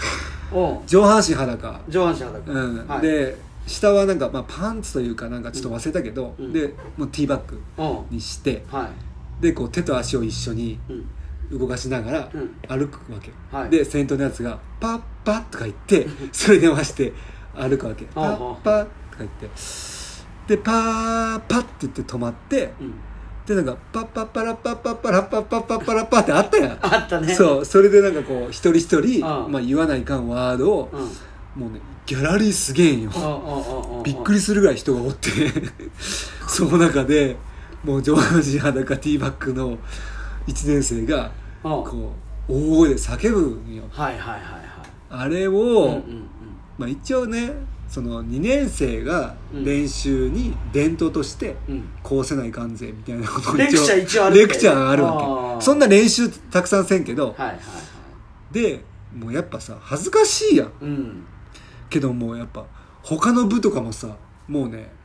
上半身裸上半身裸、うんはい、で下はなんか、まあ、パンツというかなんかちょっと忘れたけど、うん、でもうティーバッグにして、うんはい、でこう手と足を一緒に、うん動かしながら歩くわけ、うんはい、で先頭のやつがパッパッとか言ってそれで回して歩くわけパッパッとか言ってでパーパッって言って止まって、うん、でなんかパッパッパラッパッパッパラッパッパッパッパラッパってあったやんあったね。そうそれでなんかこう一人一人ああ、まあ、言わないかんワードを、うん、もうねギャラリーすげえんよあああああびっくりするぐらい人がおってその中でもう上半身裸ティーバッグのいちねん生がこう大声で叫ぶんよ、はいはいはいはい、あれを、うんうんうんまあ、一応ねそのにねん生が練習に伝統としてこうせないかんぜみたいなことを一応、うん、一応レクチャーあるわけ。そんな練習たくさんせんけど、はいはいはい、でもうやっぱさ恥ずかしいやん、うん、けどもうやっぱ他の部とかもさもうね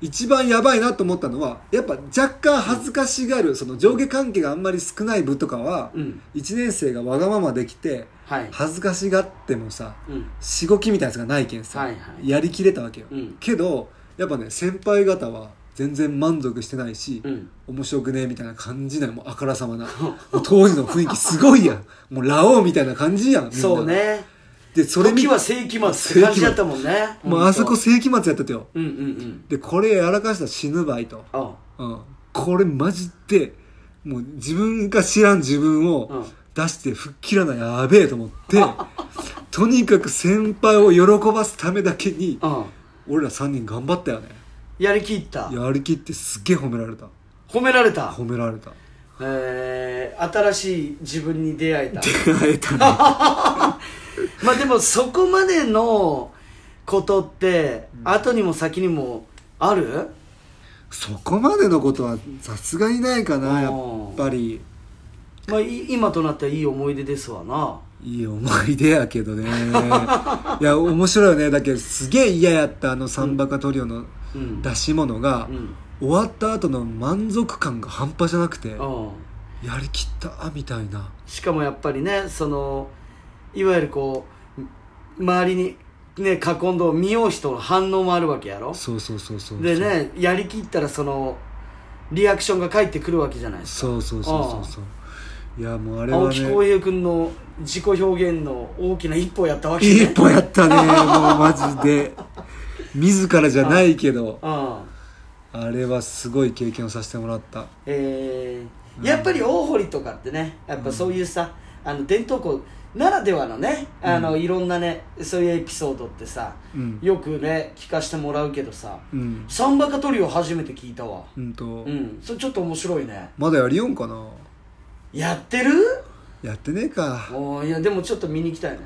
一番やばいなと思ったのはやっぱ若干恥ずかしがるその上下関係があんまり少ない部とかは、うん、いちねん生がわがままできて、はい、恥ずかしがってもさ、うん、しごきみたいなやつがないけんさ、はいはい、やりきれたわけよ、うん、けどやっぱね先輩方は全然満足してないし、うん、面白くねみたいな感じなもうあからさまなもう当時の雰囲気すごいやんもうラオウみたいな感じやんみんな。そうねでそれ時は世紀末って感じだったもんね。もうあそこ世紀末やったってよ、うんうんうん、でこれやらかしたら死ぬばいとああ、うん、これマジでもう自分が知らん自分を出して吹っ切らないやべえと思ってとにかく先輩を喜ばすためだけにああ俺らさんにん頑張ったよね。やりきったやりきってすっげえ褒められた褒められた褒められたえー、新しい自分に出会えた出会えたねまあでもそこまでのことって後にも先にもある、うん、そこまでのことはさすがにないかなやっぱり、まあ、今となってはいい思い出ですわな。いい思い出やけどねいや面白いよねだけどすげえ嫌やったあのサンバカトリオの出し物が、うんうん、終わった後の満足感が半端じゃなくて、うん、やりきったみたいな。しかもやっぱりね、そのいわゆるこう周りにね囲んど見よう人の反応もあるわけやろ。そうそうそうそう。でね、やりきったらそのリアクションが返ってくるわけじゃないですか。そうそうそうそうそう。いやもうあれはね、青木浩平君の自己表現の大きな一歩やったわけね。一歩やったね。もうマジで自らじゃないけど、ああ、あれはすごい経験をさせてもらった。えーうん、やっぱり大堀とかってね、やっぱそういうさ、うん、あの伝統校ならではのね、あの、うん、いろんなねそういうエピソードってさ、うん、よくね聞かせてもらうけどさ、うん、サンバカトリオ初めて聞いたわ。うんと、うん、それちょっと面白いね。まだやりよんかな。やってる？やってねえか。おいやでもちょっと見に行きたいね。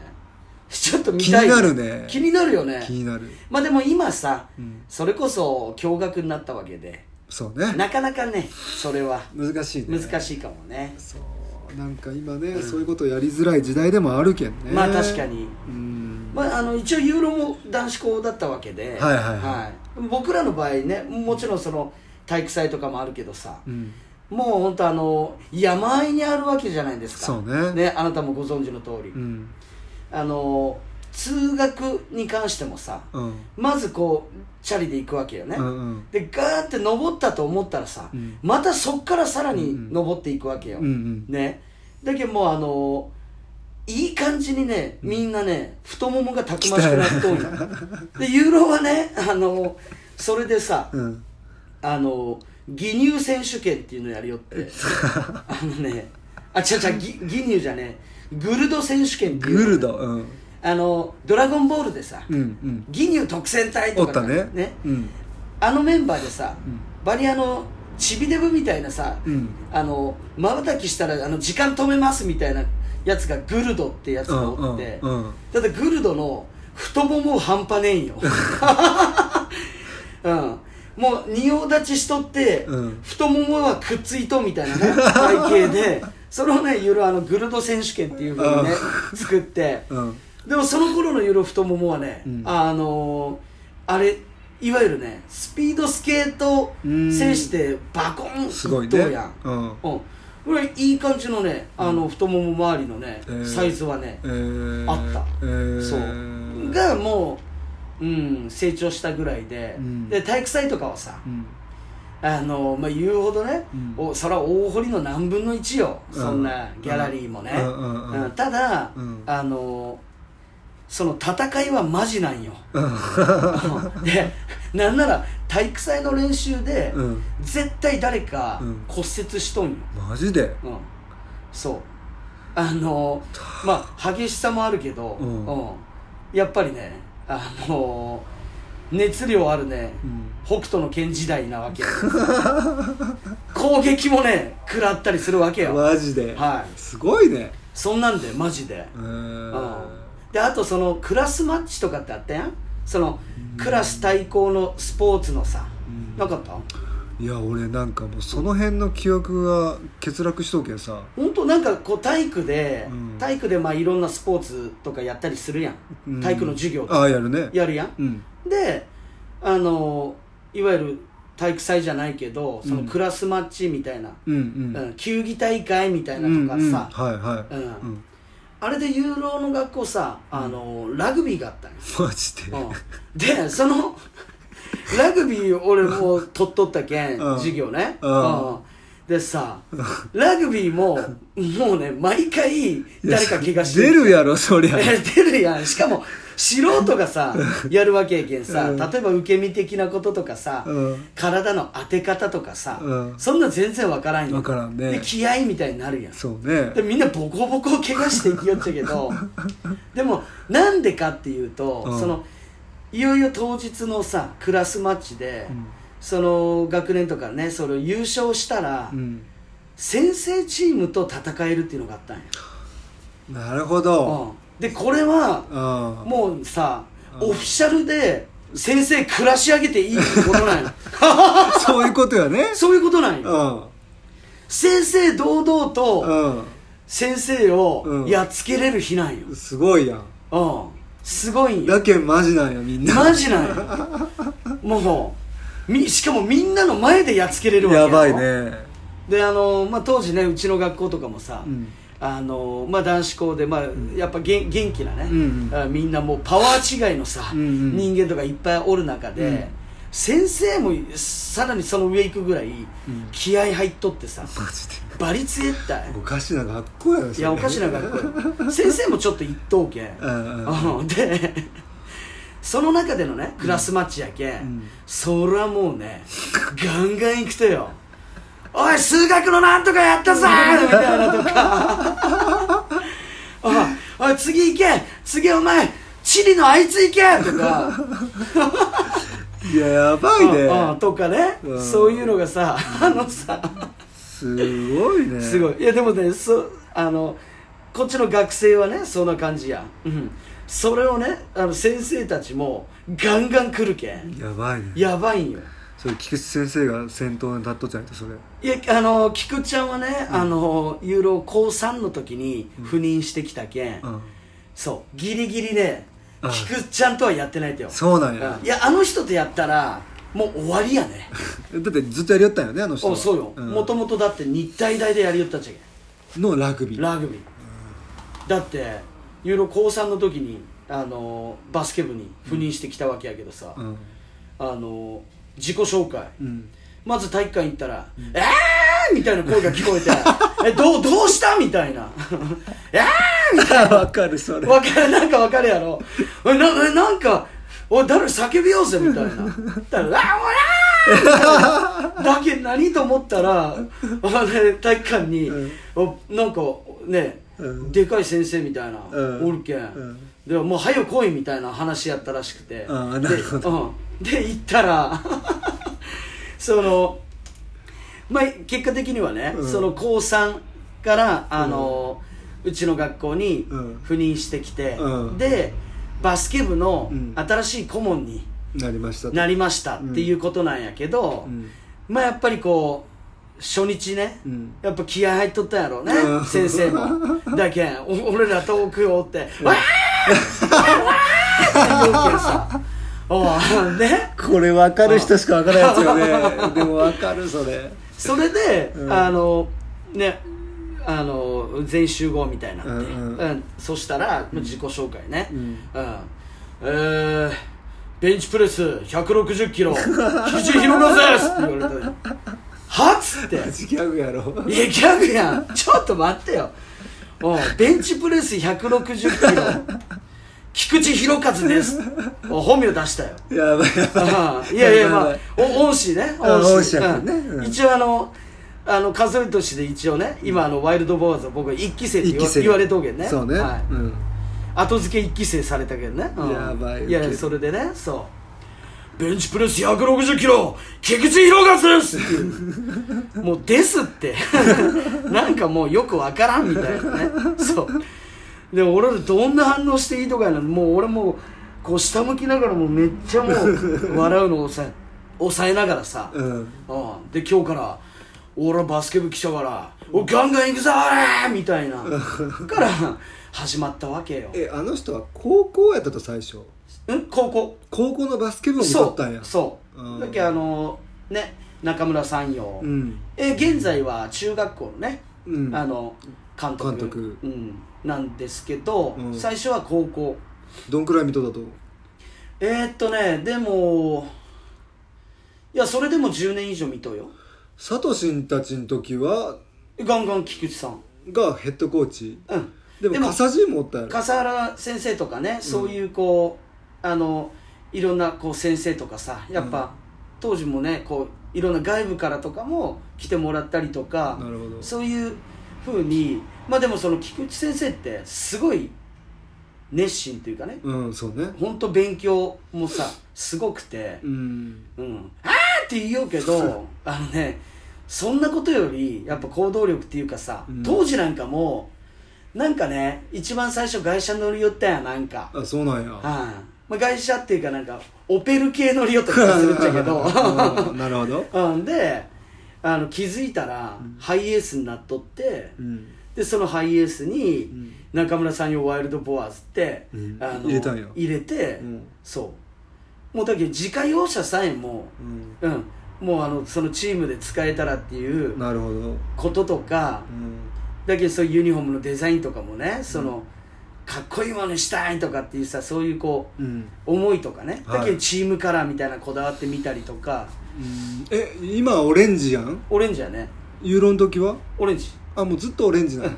ちょっと見たい、ね。気になるね。気になるよね。気になる。まあでも今さ、うん、それこそ驚愕になったわけで。そうね。なかなかね、それは難しいね。難しいかもね。そうなんか今ね、うん、そういうことやりづらい時代でもあるけんね。まあ確かに。うん。まああの一応ユーロも男子校だったわけで。はいはいはい。はい、僕らの場合ね、もちろんその体育祭とかもあるけどさ。うん。もう本当あの山あいにあるわけじゃないですか。そうね。ね、あなたもご存知の通り、うん、あの通学に関してもさ、うん、まずこうチャリで行くわけよね、うんうん、でガーって登ったと思ったらさ、うん、またそっからさらに登っていくわけよ、うんうん、ね。だけどもうあのいい感じにね、みんなね太ももがたくましくなっとんやでユーロはねあのそれでさ、うん、あの義乳選手権っていうのやりよってあのね、あ違う違う義乳じゃねえグルド選手権っていう、ね、グルド、うん、あのドラゴンボールでさ、うんうん、義乳特選隊とか ね, ね、うん、あのメンバーでさ、うん、バリアのチビデブみたいなさ、うん、あの瞬きしたらあの時間止めますみたいなやつがグルドってやつがおって、うんうんうん、ただグルドの太もも半端ねえんようん、もう仁王立ちしとって、うん、太ももはくっついとみたいなね体型でそれをねユーロあのグルド選手権っていう風にね作って、うん、でもその頃のユーロ太ももはね、うん、あのー、あれいわゆるねスピードスケート選手でバコン打っとうやん、うん、ね、うんうん、これいい感じのねあの太もも周りのね、うん、サイズはね、えー、あった、えー、そうがもううん、成長したぐらいで、うん、で体育祭とかはさ、うん、あのまあ、言うほどね、うん、おそれは大堀の何分のいちよ、うん、そんなギャラリーもね、うんうんうん、ただ、うん、あのその戦いはマジなんよ、うん、でなんなら体育祭の練習で、うん、絶対誰か骨折しとんよ、うん、マジで、うん、そうあのまあ激しさもあるけど、うんうん、やっぱりねあの熱量あるね、うん、北斗の拳時代なわけ攻撃もね食らったりするわけよマジで、はい、すごいねそんなんでマジで、うん、であとそのクラスマッチとかってあったやんその、うん、クラス対抗のスポーツのさ、うん、なかった？いや俺なんかもうその辺の記憶が欠落しとけんさほんとなんかこう体育で、うん、体育でまあいろんなスポーツとかやったりするやん、うん、体育の授業とかあやるねやるやん、うん、であのいわゆる体育祭じゃないけどそのクラスマッチみたいな、うんうん、球技大会みたいなとかさあれでユーロの学校さあの、うん、ラグビーがあったんですマジで、うん、でそのラグビー俺もう取っとったけん授業ね、うんうん、でさラグビーももうね毎回誰か怪我してる出るやろそりゃ出るやんしかも素人がさやるわけやけんさ、うん、例えば受け身的なこととかさ、うん、体の当て方とかさ、うん、そんな全然わからんよわからんねで気合いみたいになるやんそうねでみんなボコボコ怪我していきよっちゃけどでもなんでかっていうと、うん、そのいよいよ当日のさクラスマッチで、うん、その学年とかねそれを優勝したら、うん、先生チームと戦えるっていうのがあったんやなるほど、うん、でこれはもうさオフィシャルで先生暮らし上げていいってことなんやそういうことやねそういうことなんや正々堂々と先生をやっつけれる日なんよ、うん、すごいやんうんすごいんよだけんマジなんよみんなマジなんよもみしかもみんなの前でやっつけれるわけやばいね。であの、まあ、当時ねうちの学校とかもさ、うんあのまあ、男子校で、まあ、やっぱ元気なね、うんうん、みんなもうパワー違いのさ、うんうん、人間とかいっぱいおる中で、うん、先生もさらにその上行くぐらい気合い入っとってさ、うん、バリ強いったいおかしな学校やろ。いやおかしな学校先生もちょっと一等けんでその中でのねクラスマッチやけん、うん、そりゃもうねガンガン行くとよおい数学のなんとかやったさみたいなとかおい、 おい次行け次お前地理のあいつ行けとかいややばいねああとかね、うん、そういうのがさあのさすごいねすごい。いやでもねそあのこっちの学生はねそんな感じや、うん、それをねあの先生たちもガンガン来るけんやばいねやばいんよ。それ菊池先生が先頭に立っとっちゃうとそれいやあの菊池ちゃんはね、うん、あのユーロ高さんの時に赴任してきたけん、うん、そうギリギリね菊池ちゃんとはやってないってよ。そうなんや、うん、いやあの人とやったらもう終わりやねだってずっとやりよったんよねあの人は。おそうよ、うん、もともとだって日体大でやりよったじゃけんのラグビーラグビー、うん、だってユーロ高さんの時にあのバスケ部に赴任してきたわけやけどさ、うん、あの自己紹介、うん、まず体育館行ったら、うん、えーみたいな声が聞こえてえ ど, うどうしたみたいなえーみたいなわかるそれわかるなんかわかるやろな, なんかおい誰叫びようぜみたいなだからあおらーだけ何と思ったら体育館に、うん、なんかね、うん、でかい先生みたいな、うん、おるけん、うん、でもう早来いみたいな話やったらしくてあなるほど、うんで行ったらそのまあ結果的にはね、うん、その高さんからあの、うん、うちの学校に赴任してきて、うん、でバスケ部の新しい顧問になりました、うん、なりましたっていうことなんやけど、うんうん、まあやっぱりこう初日ね、うん、やっぱ気合入っとったんやろうね、うん、先生もだけん俺ら遠くを追って「わあ!」って言うけんさね、これ分かる人しか分からないやつよねでも分かるそれそれで、うん、あのねあの全集合みたいになって、うんうんうん、そしたら自己紹介ね、うんうんえー、ベンチプレスひゃくろくじゅっキロ肘広がせですって言われたはっつってマジギャグやろ。いやギャグやんちょっと待ってよおベンチプレスひゃくろくじゅっキロ菊池博一です本名出したよやばいやばいいやいやまあ恩師ね恩師、うん、一応あのあの数え年で一応ね、うん、今あのワイルドボーイズは僕はいっき生って言われとうけんねそうね、はいうん、後付けいっき生されたけんね、うん、やばいいやそれでねそうベンチプレスひゃくろくじゅっキロ菊池博一ですってもうですってなんかもうよくわからんみたいなねそうで俺らどんな反応していいとかやなもう俺もうこう下向きながらもうめっちゃもう笑うのを抑え、抑えながらさ、うんうん、で今日から俺はバスケ部来ちゃうからおガンガン行くぞーみたいなから始まったわけよ。えあの人は高校やったと最初ん高校高校のバスケ部を見とったんやそう、そう、うん、だけどあのね中村三陽、うん、え現在は中学校のね、うん、あの監督、監督、うんなんですけど、うん、最初は高校どんくらい見とだとえー、っとねでもいやそれでもじゅうねん以上見とよ。サトシンたちの時はガンガン菊池さんがヘッドコーチうんでも笠爺もおったやろ笠原先生とかねそういうこう、うん、あのいろんなこう先生とかさやっぱ、うん、当時もねこういろんな外部からとかも来てもらったりとかなるほどそういう風にまあでもその菊池先生ってすごい熱心というかねうんそうねほんと勉強もさすごくてうん、うん、あーって言おうけどあのねそんなことよりやっぱ行動力っていうかさ、うん、当時なんかもなんかね一番最初外車乗り寄ったやなんかあそうなんや、はあまあ、外車っていうかなんかオペル系乗り寄ったりするんだけどなるほどうんであの気づいたらハイエースになっとって、うん、でそのハイエースに中村さん用ワイルドボアーズって、うん、あの入れたんよ入れて、うん、そうもうだけど自家用車さえも、うんうん、もうあのそのチームで使えたらっていうこととか、うん、だけどそういうユニフォームのデザインとかもね、うん、そのかっこいいものしたいとかっていうさ、そういうこう、うん、思いとかね、はい、だけどチームカラーみたいなこだわってみたりとか、うん、え今オレンジやん。オレンジやね。ユーロの時はオレンジ。あ、もうずっとオレンジなの。うん、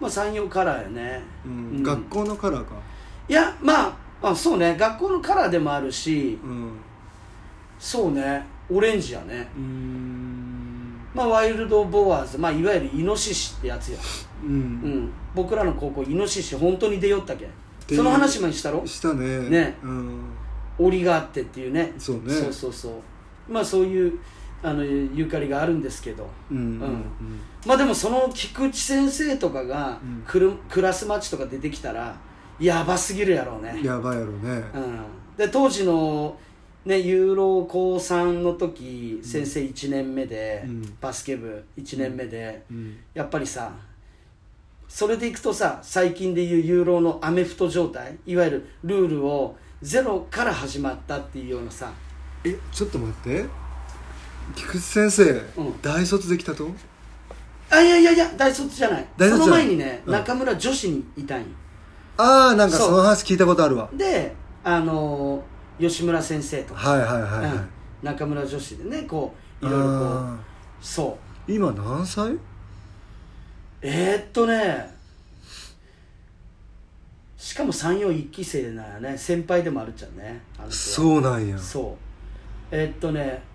まあさん、よんカラーやね、うんうん、学校のカラーか。いや、まあ、あ、そうね、学校のカラーでもあるし、うん、そうね、オレンジやね。うーん、まあワイルドボアーズ、まあいわゆるイノシシってやつや、うんうん、僕らの高校イノシシ本当に出よったけん、その話もしたろ。したね。ね、うん、檻があってっていうね。そうね、そうそうそう、まあそういうあのゆかりがあるんですけど、うんうんうん、まあでもその菊池先生とかがくる、うん、クラスマッチとか出てきたらやばすぎるやろうね。やばいやろうね、うん、で当時の、ね、ユーロ高さんの時、うん、先生いちねんめで、うん、バスケ部いちねんめで、うん、やっぱりさ、それでいくとさ、最近でいうユーロのアメフト状態、いわゆるルールをゼロから始まったっていうようなさ。え、ちょっと待って、菊池先生、うん、大卒できたと？あ、いやいやいや、大卒じゃない。その前にね、うん、中村女子にいたんよ。ああ、なんかその話聞いたことあるわ。で、あのー、吉村先生とか、はいはいはい、はい、うん、中村女子でね、こういろいろこう、そう。今何歳？えー、っとね、しかもさんよんいっきせいならね、先輩でもあるっちゃね。あのそうなんや。そう。えー、っとね。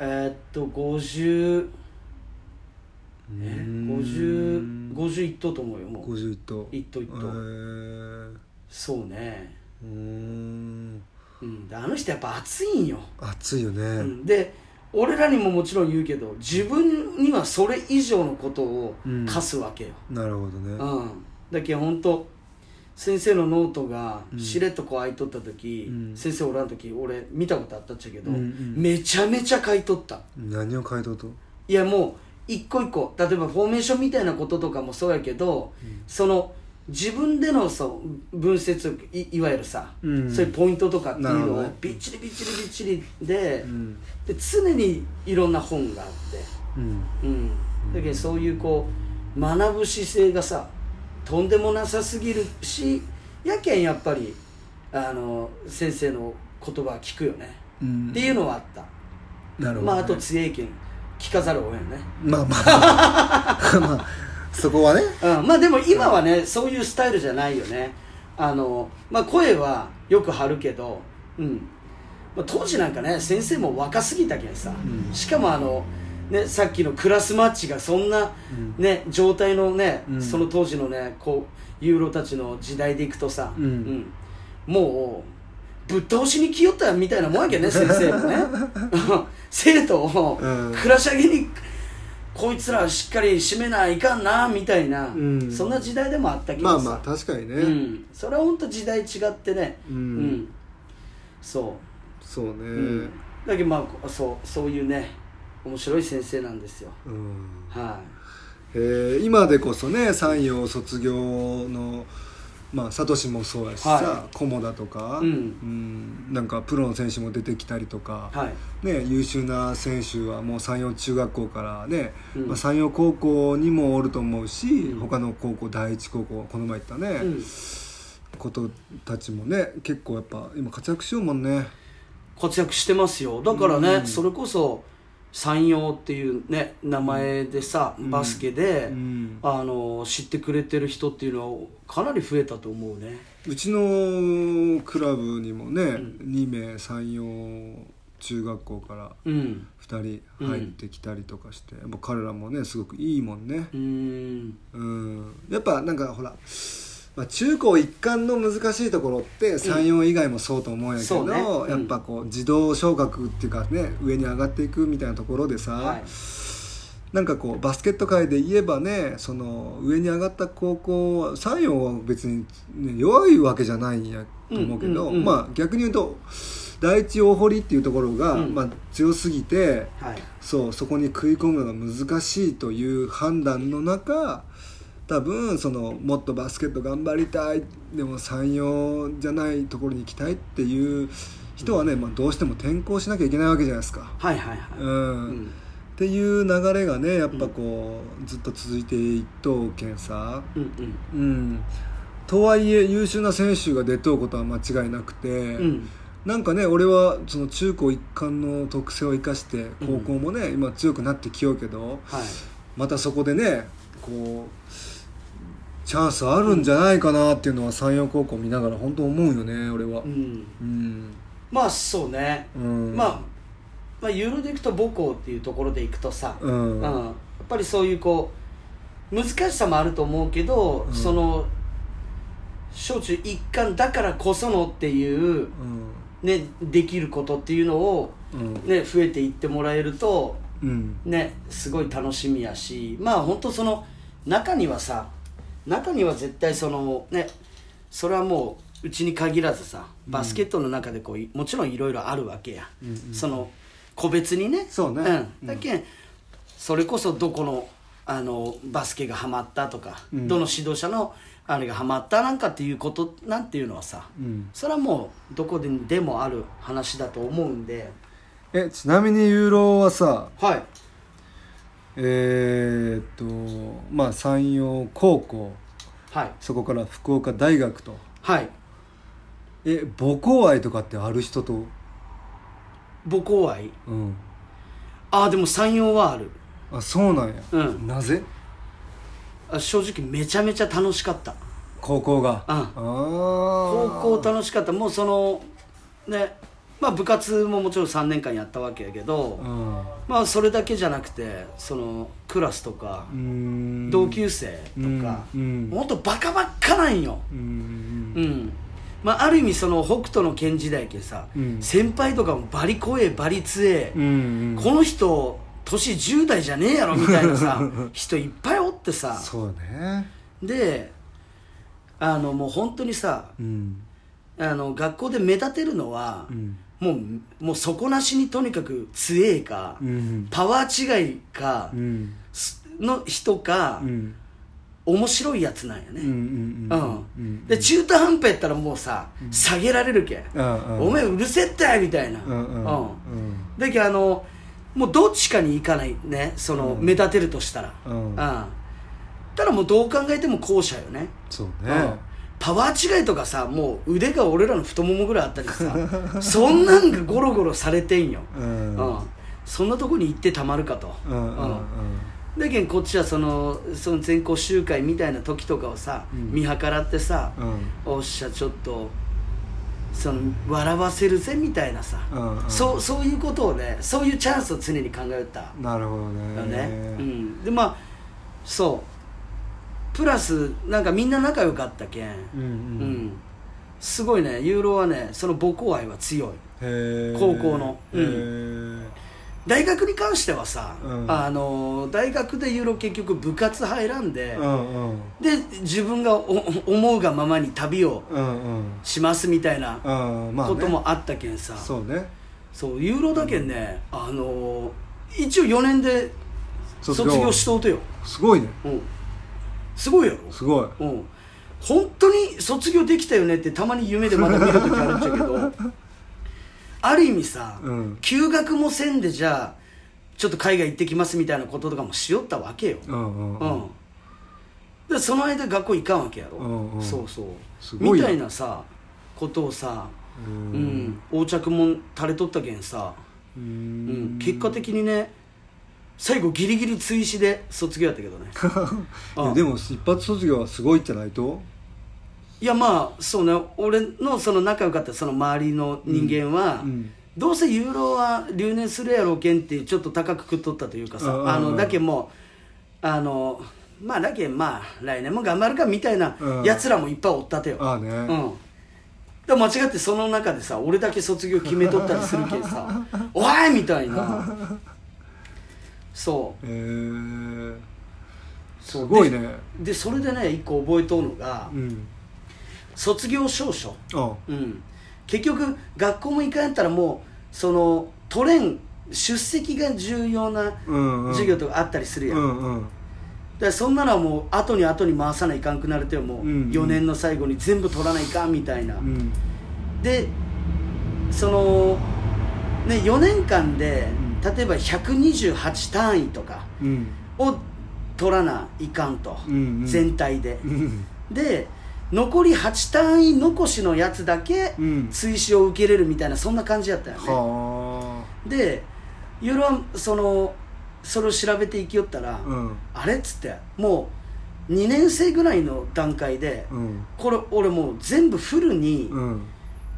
えー、っと50え50 ごじゅういっ頭と思うよ。もうごじゅういっ頭いっ頭いっ頭、えー、そうね。うーん、うん、あの人やっぱ熱いんよ。熱いよね、うん、で俺らにももちろん言うけど、自分にはそれ以上のことを課すわけよ、うん、なるほどね、うん、だけどほんと先生のノートがしれっとこう開いとった時、うん、先生おらん時俺見たことあったっちゃけど、うんうん、めちゃめちゃ書いとった。何を書いとった？いやもう一個一個、例えばフォーメーションみたいなこととかもそうやけど、うん、その自分でのそう分析 い, いわゆるさ、うん、そういうポイントとかっていうのをびっちりびっちりびっちり で,、うん、で常にいろんな本があって、うんうん、だけどそういうこう学ぶ姿勢がさとんでもなさすぎるし、やけんやっぱりあの先生の言葉は聞くよね、うん、っていうのはあった。なるほど、ね、まああと強いけん聞かざるを得んね。まあまあ、まあ、そこはね、うん、まあでも今はねそういうスタイルじゃないよね。あの、まあ、声はよく張るけど、うん、まあ、当時なんかね先生も若すぎたけんさ、うん、しかもあのね、さっきのクラスマッチがそんな、ね、うん、状態のね、うん、その当時のねこうユーロたちの時代でいくとさ、うんうん、もうぶっ倒しに来よったみたいなもんやけんね先生もね生徒を暮らし上げに、うん、こいつらしっかり締めないかんなみたいな、うん、そんな時代でもあったけどさ、まあまあ確かにね、うん、それはほんと時代違ってね、うんうん、そうそうね、うん、だけどまあそう、そういうね面白い先生なんですよ、うん、はい。えー、今でこそね三陽卒業のまあサトシもそうやしさ、はい、菰田とか、うんうん、なんかプロの選手も出てきたりとか、はいね、優秀な選手はもう三陽中学校からね、うんまあ、三陽高校にもおると思うし、うん、他の高校第一高校この前行ったね、うん、ことたちもね結構やっぱ今活躍しようもんね。活躍してますよ。だからね、うん、それこそ三陽っていうね名前でさ、うん、バスケで、うん、あの知ってくれてる人っていうのはかなり増えたと思うね。うちのクラブにもね、うん、にめい三陽中学校からふたり入ってきたりとかして、うん、やっぱ彼らもねすごくいいもんね。うん、うん、やっぱなんかほら、まあ、中高一貫の難しいところって三陽以外もそうと思うんやけど、うんねうん、やっぱこう自動昇格っていうかね上に上がっていくみたいなところでさ、はい、なんかこうバスケット界で言えばねその上に上がった高校三陽は別に、ね、弱いわけじゃないんやと思うけど、うんうんうん、まあ逆に言うと第一大堀っていうところが、うんまあ、強すぎて、はい、そうそこに食い込むのが難しいという判断の中多分そのもっとバスケット頑張りたいでも三陽じゃないところに行きたいっていう人はね、まあ、どうしても転校しなきゃいけないわけじゃないですか。はいはいはい。うんうん、っていう流れがね、やっぱこう、うん、ずっと続いていっと検査、うんうんうん、とはいえ優秀な選手が出とうことは間違いなくて、うん、なんかね、俺はその中高一貫の特性を生かして高校もね、うん、今強くなってきようけど、はい、またそこでねこうチャンスあるんじゃないかなっていうのは山陽高校見ながら本当思うよね、俺は。うんうん、まあそうね、うんまあ、まあユーロでいくと母校っていうところでいくとさ、うんうん、やっぱりそういうこう難しさもあると思うけど、うん、その小中一貫だからこそのっていう、うんね、できることっていうのを、ねうん、増えていってもらえると、うんね、すごい楽しみやし、まあ本当その中にはさ中には絶対そのね、それはもううちに限らずさ、バスケットの中でこうもちろんいろいろあるわけや、うんうん、その個別にね、そうね、うん、だけ、うん、それこそどこのあのバスケがハマったとか、うん、どの指導者のあれがハマったなんかっていうことなんていうのはさ、うん、それはもうどこででもある話だと思うんで。え、ちなみにユーロはさ、はい。えー、っとまあ山陽高校、はい、そこから福岡大学と、はい、え母校愛とかってある人と母校愛、うん、ああでも山陽はある。あ、そうなんや、うん、なぜ？あ、正直めちゃめちゃ楽しかった高校が、うん、あ高校楽しかった。もうそのねまあ、部活ももちろんさんねんかんやったわけやけど、うんまあ、それだけじゃなくてそのクラスとかうん同級生とかほんとバカばっかなんよ。うん、うんまあ、ある意味その北斗の県時代けさ、うん、先輩とかもバリ怖えバリ強え、うん、この人年じゅう代じゃねえやろみたいなさ人いっぱいおってさ。そうね。であのもう本当にさ、うんあの学校で目立てるのは、うん、もうもう底なしにとにかく強えか、うん、パワー違いか、うん、の人か、うん、面白いやつなんやね。うんうんうん、で中途半端やったらもうさ、うん、下げられるけ、うん、お前うるせえってみたいな、うんうんうん、だけどあのもうどっちかに行かないねその、うん、目立てるとしたら、うんうん、ただもうどう考えても後者よね。そうね、うんパワー違いとかさもう腕が俺らの太ももぐらいあったりさそんなんがゴロゴロされてんよ、うんうん、そんなとこに行ってたまるかと、うんうんうんうん、だけどこっちはそのその全校集会みたいな時とかをさ、うん、見計らってさ、うん、おっしゃちょっとその笑わせるぜみたいなさ、うんうん、そう、そういうことをねそういうチャンスを常に考えた。なるほどね、 ね、うん、でまあそうプラスなんかみんな仲良かったけん、うんうんうん、すごいねユーロはねその母校愛は強い。へ高校の、うん、へ大学に関してはさ、うん、あの大学でユーロ結局部活入らんで、うんうん、で自分が思うがままに旅をしますみたいなこともあったけんさ、うんうんまあね、そうねそうユーロだけんね、うん、あの一応よねんで卒業しとうとよ。すごいね、うんすごいやろ。すごい、うん、本当に卒業できたよねってたまに夢でまだ見るときあるんちゃけどある意味さ、うん、休学もせんでじゃあちょっと海外行ってきますみたいなこととかもしよったわけよ、うんうんうんうん、でその間学校行かんわけやろ、うんうん、そうそうすごいみたいなさことをさ、うんうん、横着も垂れとったけんさうーん、うん、結果的にね最後ギリギリ追試で卒業やったけどねいやでも一発卒業はすごいってないといやまあそうね俺のその仲良かったその周りの人間は、うんうん、どうせユーロは留年するやろうけんってちょっと高く食っとったというかさああのだけもうあのまあだけまあ来年も頑張るかみたいなやつらもいっぱいおったてよああねうんで間違ってその中でさ俺だけ卒業決めとったりするけんさおいみたいなそうへーすごいね。で、でそれでね一個覚えとるのが、うん、卒業証書、うん、結局学校も行かんやったらもうその取れん出席が重要な授業とかあったりするやん、うんうん、だからそんなのはもう後に後に回さないかんくなるともうよねんの最後に全部取らないかんみたいな、うん、でその、ね、よねんかんで、うん、例えばひゃくにじゅうはち単位とかを取らないかんと、うんうん、全体で、うん、で残りはち単位残しのやつだけ追試を受けれるみたいな、そんな感じやったよね。はで夜はそのそれを調べていきよったら、うん、あれっつってもうにねん生ぐらいの段階で、うん、これ俺もう全部フルに、うん、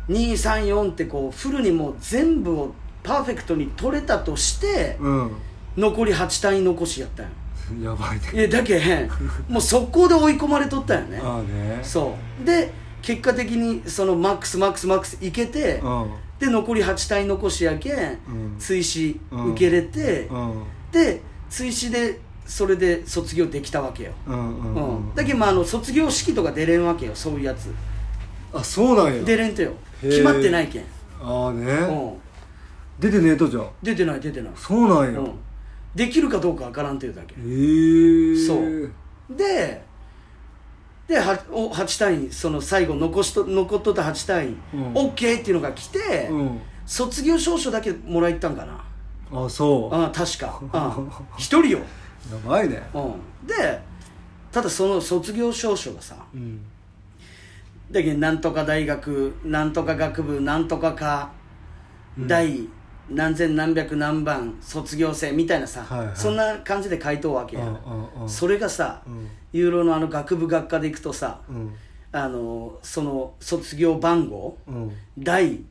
にさんよんってこうフルにもう全部をパーフェクトに取れたとして、うん、残りはち単位残しやったんよ。やばいね。いやだけへんもう速攻で追い込まれとったよね。ああね。そうで結果的にそのマックスマックスマックスいけて、うん、で残りはち単位残しやけん、うん、追試受けれて、うんうん、で追試でそれで卒業できたわけよ、うんうんうんうん、だけど、まあ、あの卒業式とか出れんわけよ、そういうやつ。あ、そうなんや。出れんとよ、決まってないけん。ああね、うん、出てねえと。じゃあ出てない出てない。そうなんや、うん、できるかどうかわからんというだけ。へえ。そうでではち、はち単位その最後残しと残っとったはち単位、うん、OK っていうのが来て、うん、卒業証書だけもらいったんかな。あ、そう。あ、確か。あ、一人よ。やばいね。うん。で、ただその卒業証書がさ、うん、だけどなんとか大学、なんとか学部、なんとか科、うん、第何千何百何番卒業生みたいなさ、はいはい、そんな感じで書いとうわけや。ああああそれがさ、うん、ユーロのあの学部学科でいくとさ、うん、あのその卒業番号、うん、第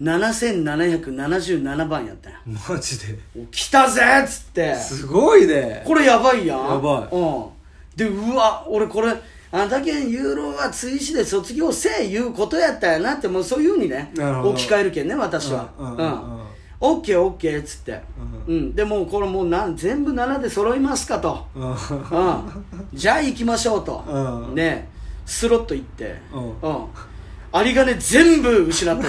ななせんななひゃくななじゅうなな番やったよ。マジで来たぜっつって。すごいね、これやばいやん。やばい、うん、でうわ俺これあんだけユーロは追試で卒業せえいうことやったやなって、もうそういうふうにね置き換えるけんね、私は。ああああうん、オッケーオッケーっつって、うんうん、でもうこれもうな全部ななで揃いますかと、うんうん、じゃあ行きましょうと、うん、ねスロット行って、うんうん、有り金全部失っただ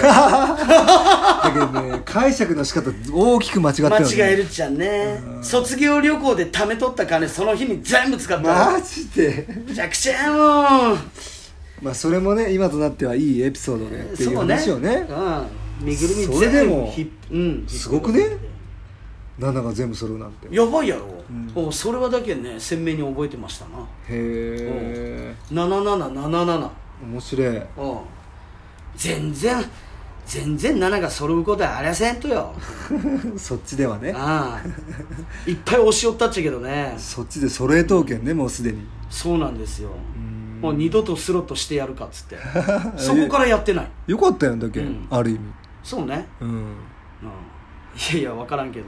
けどね、解釈の仕方大きく間違ってる、ね、間違えるじゃんね、うん、卒業旅行で貯めとった金その日に全部使った。マジでめちゃくちゃもう、まあ、それもね今となってはいいエピソードねっていう話をね、身ぐるみ全部それでも、うん、すごくね、ななが全部揃うなんてやばいやろ、うん、それはだけね鮮明に覚えてましたな。へえ。なななななななな面白い。全然全然ななが揃うことはありゃせんとよそっちではね。ああいっぱい押し寄ったっちゃけどね、そっちで揃えとうけんね、もうすでに。そうなんですよ。もう二度とスロットしてやるかっつってそこからやってない。よかったやんだけ、うん、ある意味そうね、うん、うん、いやいや分からんけど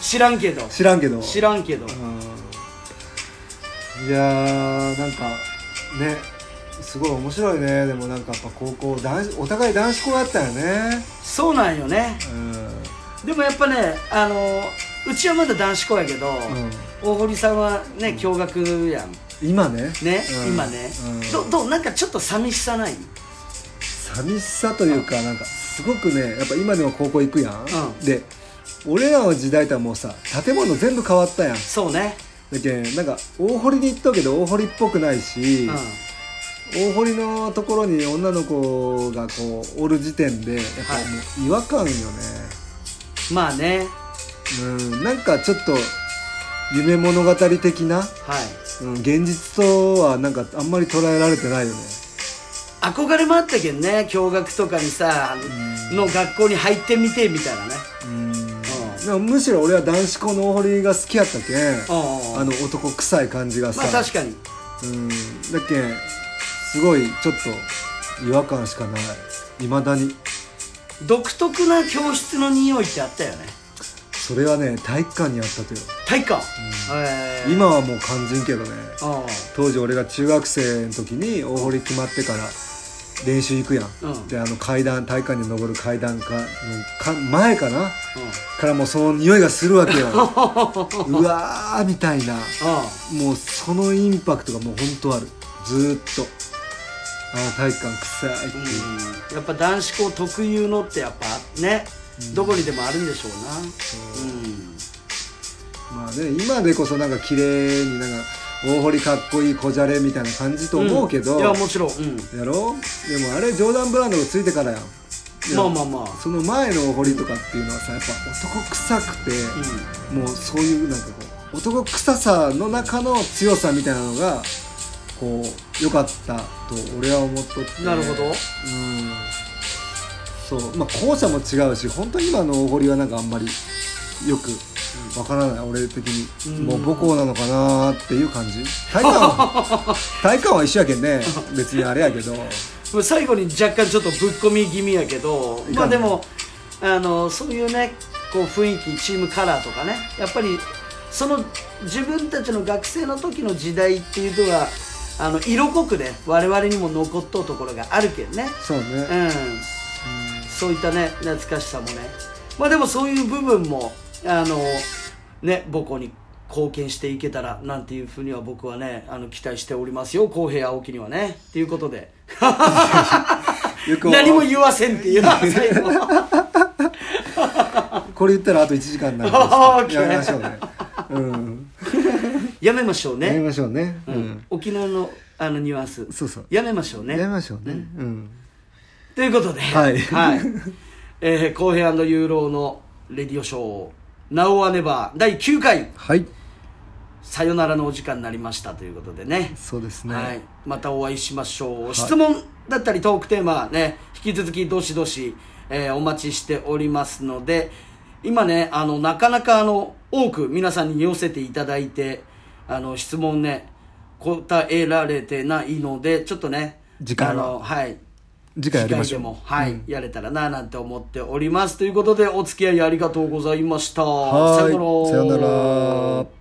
知らんけど知らんけど知らんけど、うん、いやーなんかねすごい面白いね。でもなんかやっぱ高校男子お互い男子校だったよね。そうなんよね、うん、でもやっぱねあのうちはまだ男子校やけど、うん、大堀さんはね共学やん今ね。ね、うん、今ね、うん、ど, どうなんかちょっと寂しさない？寂しさというか、うん、なんかすごくねやっぱ今でも高校行くやん、うん、で俺らの時代とはもうさ建物全部変わったやん。そうね。だけなんか大堀に行ったけど大堀っぽくないし、うん、大堀のところに女の子がこうおる時点でやっぱもう違和感よね、はい、まあね、うん、なんかちょっと夢物語的な、はい、うん、現実とはなんかあんまり捉えられてないよね。憧れもあったけどね、共学とかにさ、うん、の学校に入ってみてみたいなね、うん、うん、でもむしろ俺は男子校の大堀が好きやったけん、うん、あの男臭い感じがさ、まあ確かに、うん、だけんすごいちょっと違和感しかない。未だに独特な教室の匂いってあったよね。それはね体育館にあったとよ。体育館、うん、今はもう肝心けどね。ああ当時俺が中学生の時に大堀決まってから練習行くやん、うん、であの階段体育館に登る階段かのか前かな、うん、からもうその匂いがするわけようわーみたいな。ああもうそのインパクトがもうほんとある。ずっとあの体育館臭いっていう、うん、やっぱ男子校特有のってやっぱねどこにでもあるんでしょうな、うん、まあね今でこそなんか綺麗になんか大堀かっこいい小じゃれみたいな感じと思うけど、うん、いやもちろん、うん、やろ。でもあれジョーダンブランドがついてからやん。まあまあまあ、その前のお堀とかっていうのはさ、やっぱ男臭くて、うん、もうそういうなんかこう男臭さの中の強さみたいなのがこう良かったと俺は思っとって、ね、なるほど、うん、そう、まあ校舎も違うし、本当に今のお堀はなんかあんまりよくわからない、俺的に、うん、もう母校なのかなっていう感じ。体感は体感は一緒やけんね、別にあれやけど。最後に若干ちょっとぶっ込み気味やけど、まあでもあのそういうねこう雰囲気、チームカラーとかね、やっぱりその自分たちの学生の時の時代っていうのがあの色濃くね我々にも残っとうところがあるけんね。そうね、うん、うん、そういったね懐かしさもね、まあでもそういう部分もあのね母校に貢献していけたらなんていうふうには僕はねあの期待しておりますよ、公平青木にはねということで何も言わせんっていう最後これ言ったらあといちじかんになるんですけどやめましょうね、うん、やめましょうねやめましょうね、うんうん、沖縄のあのニュアンス、そうそうやめましょうねやめましょうね、うんうん、ということで、はい、はい、えー、公平&ユーローのレディオショーナオアネバーだいきゅうかい、はい、さよならのお時間になりましたということでね。そうですね、はい、またお会いしましょう、はい、質問だったりトークテーマね引き続きどしどし、えー、お待ちしておりますので、今ねあのなかなかあの多く皆さんに寄せていただいてあの質問ね答えられてないので、ちょっとね時間は、あの、はい、次回やりましょう。次回でも、はい、うん、やれたらななんて思っておりますということで、お付き合いありがとうございました。はい、さよなら。さよなら。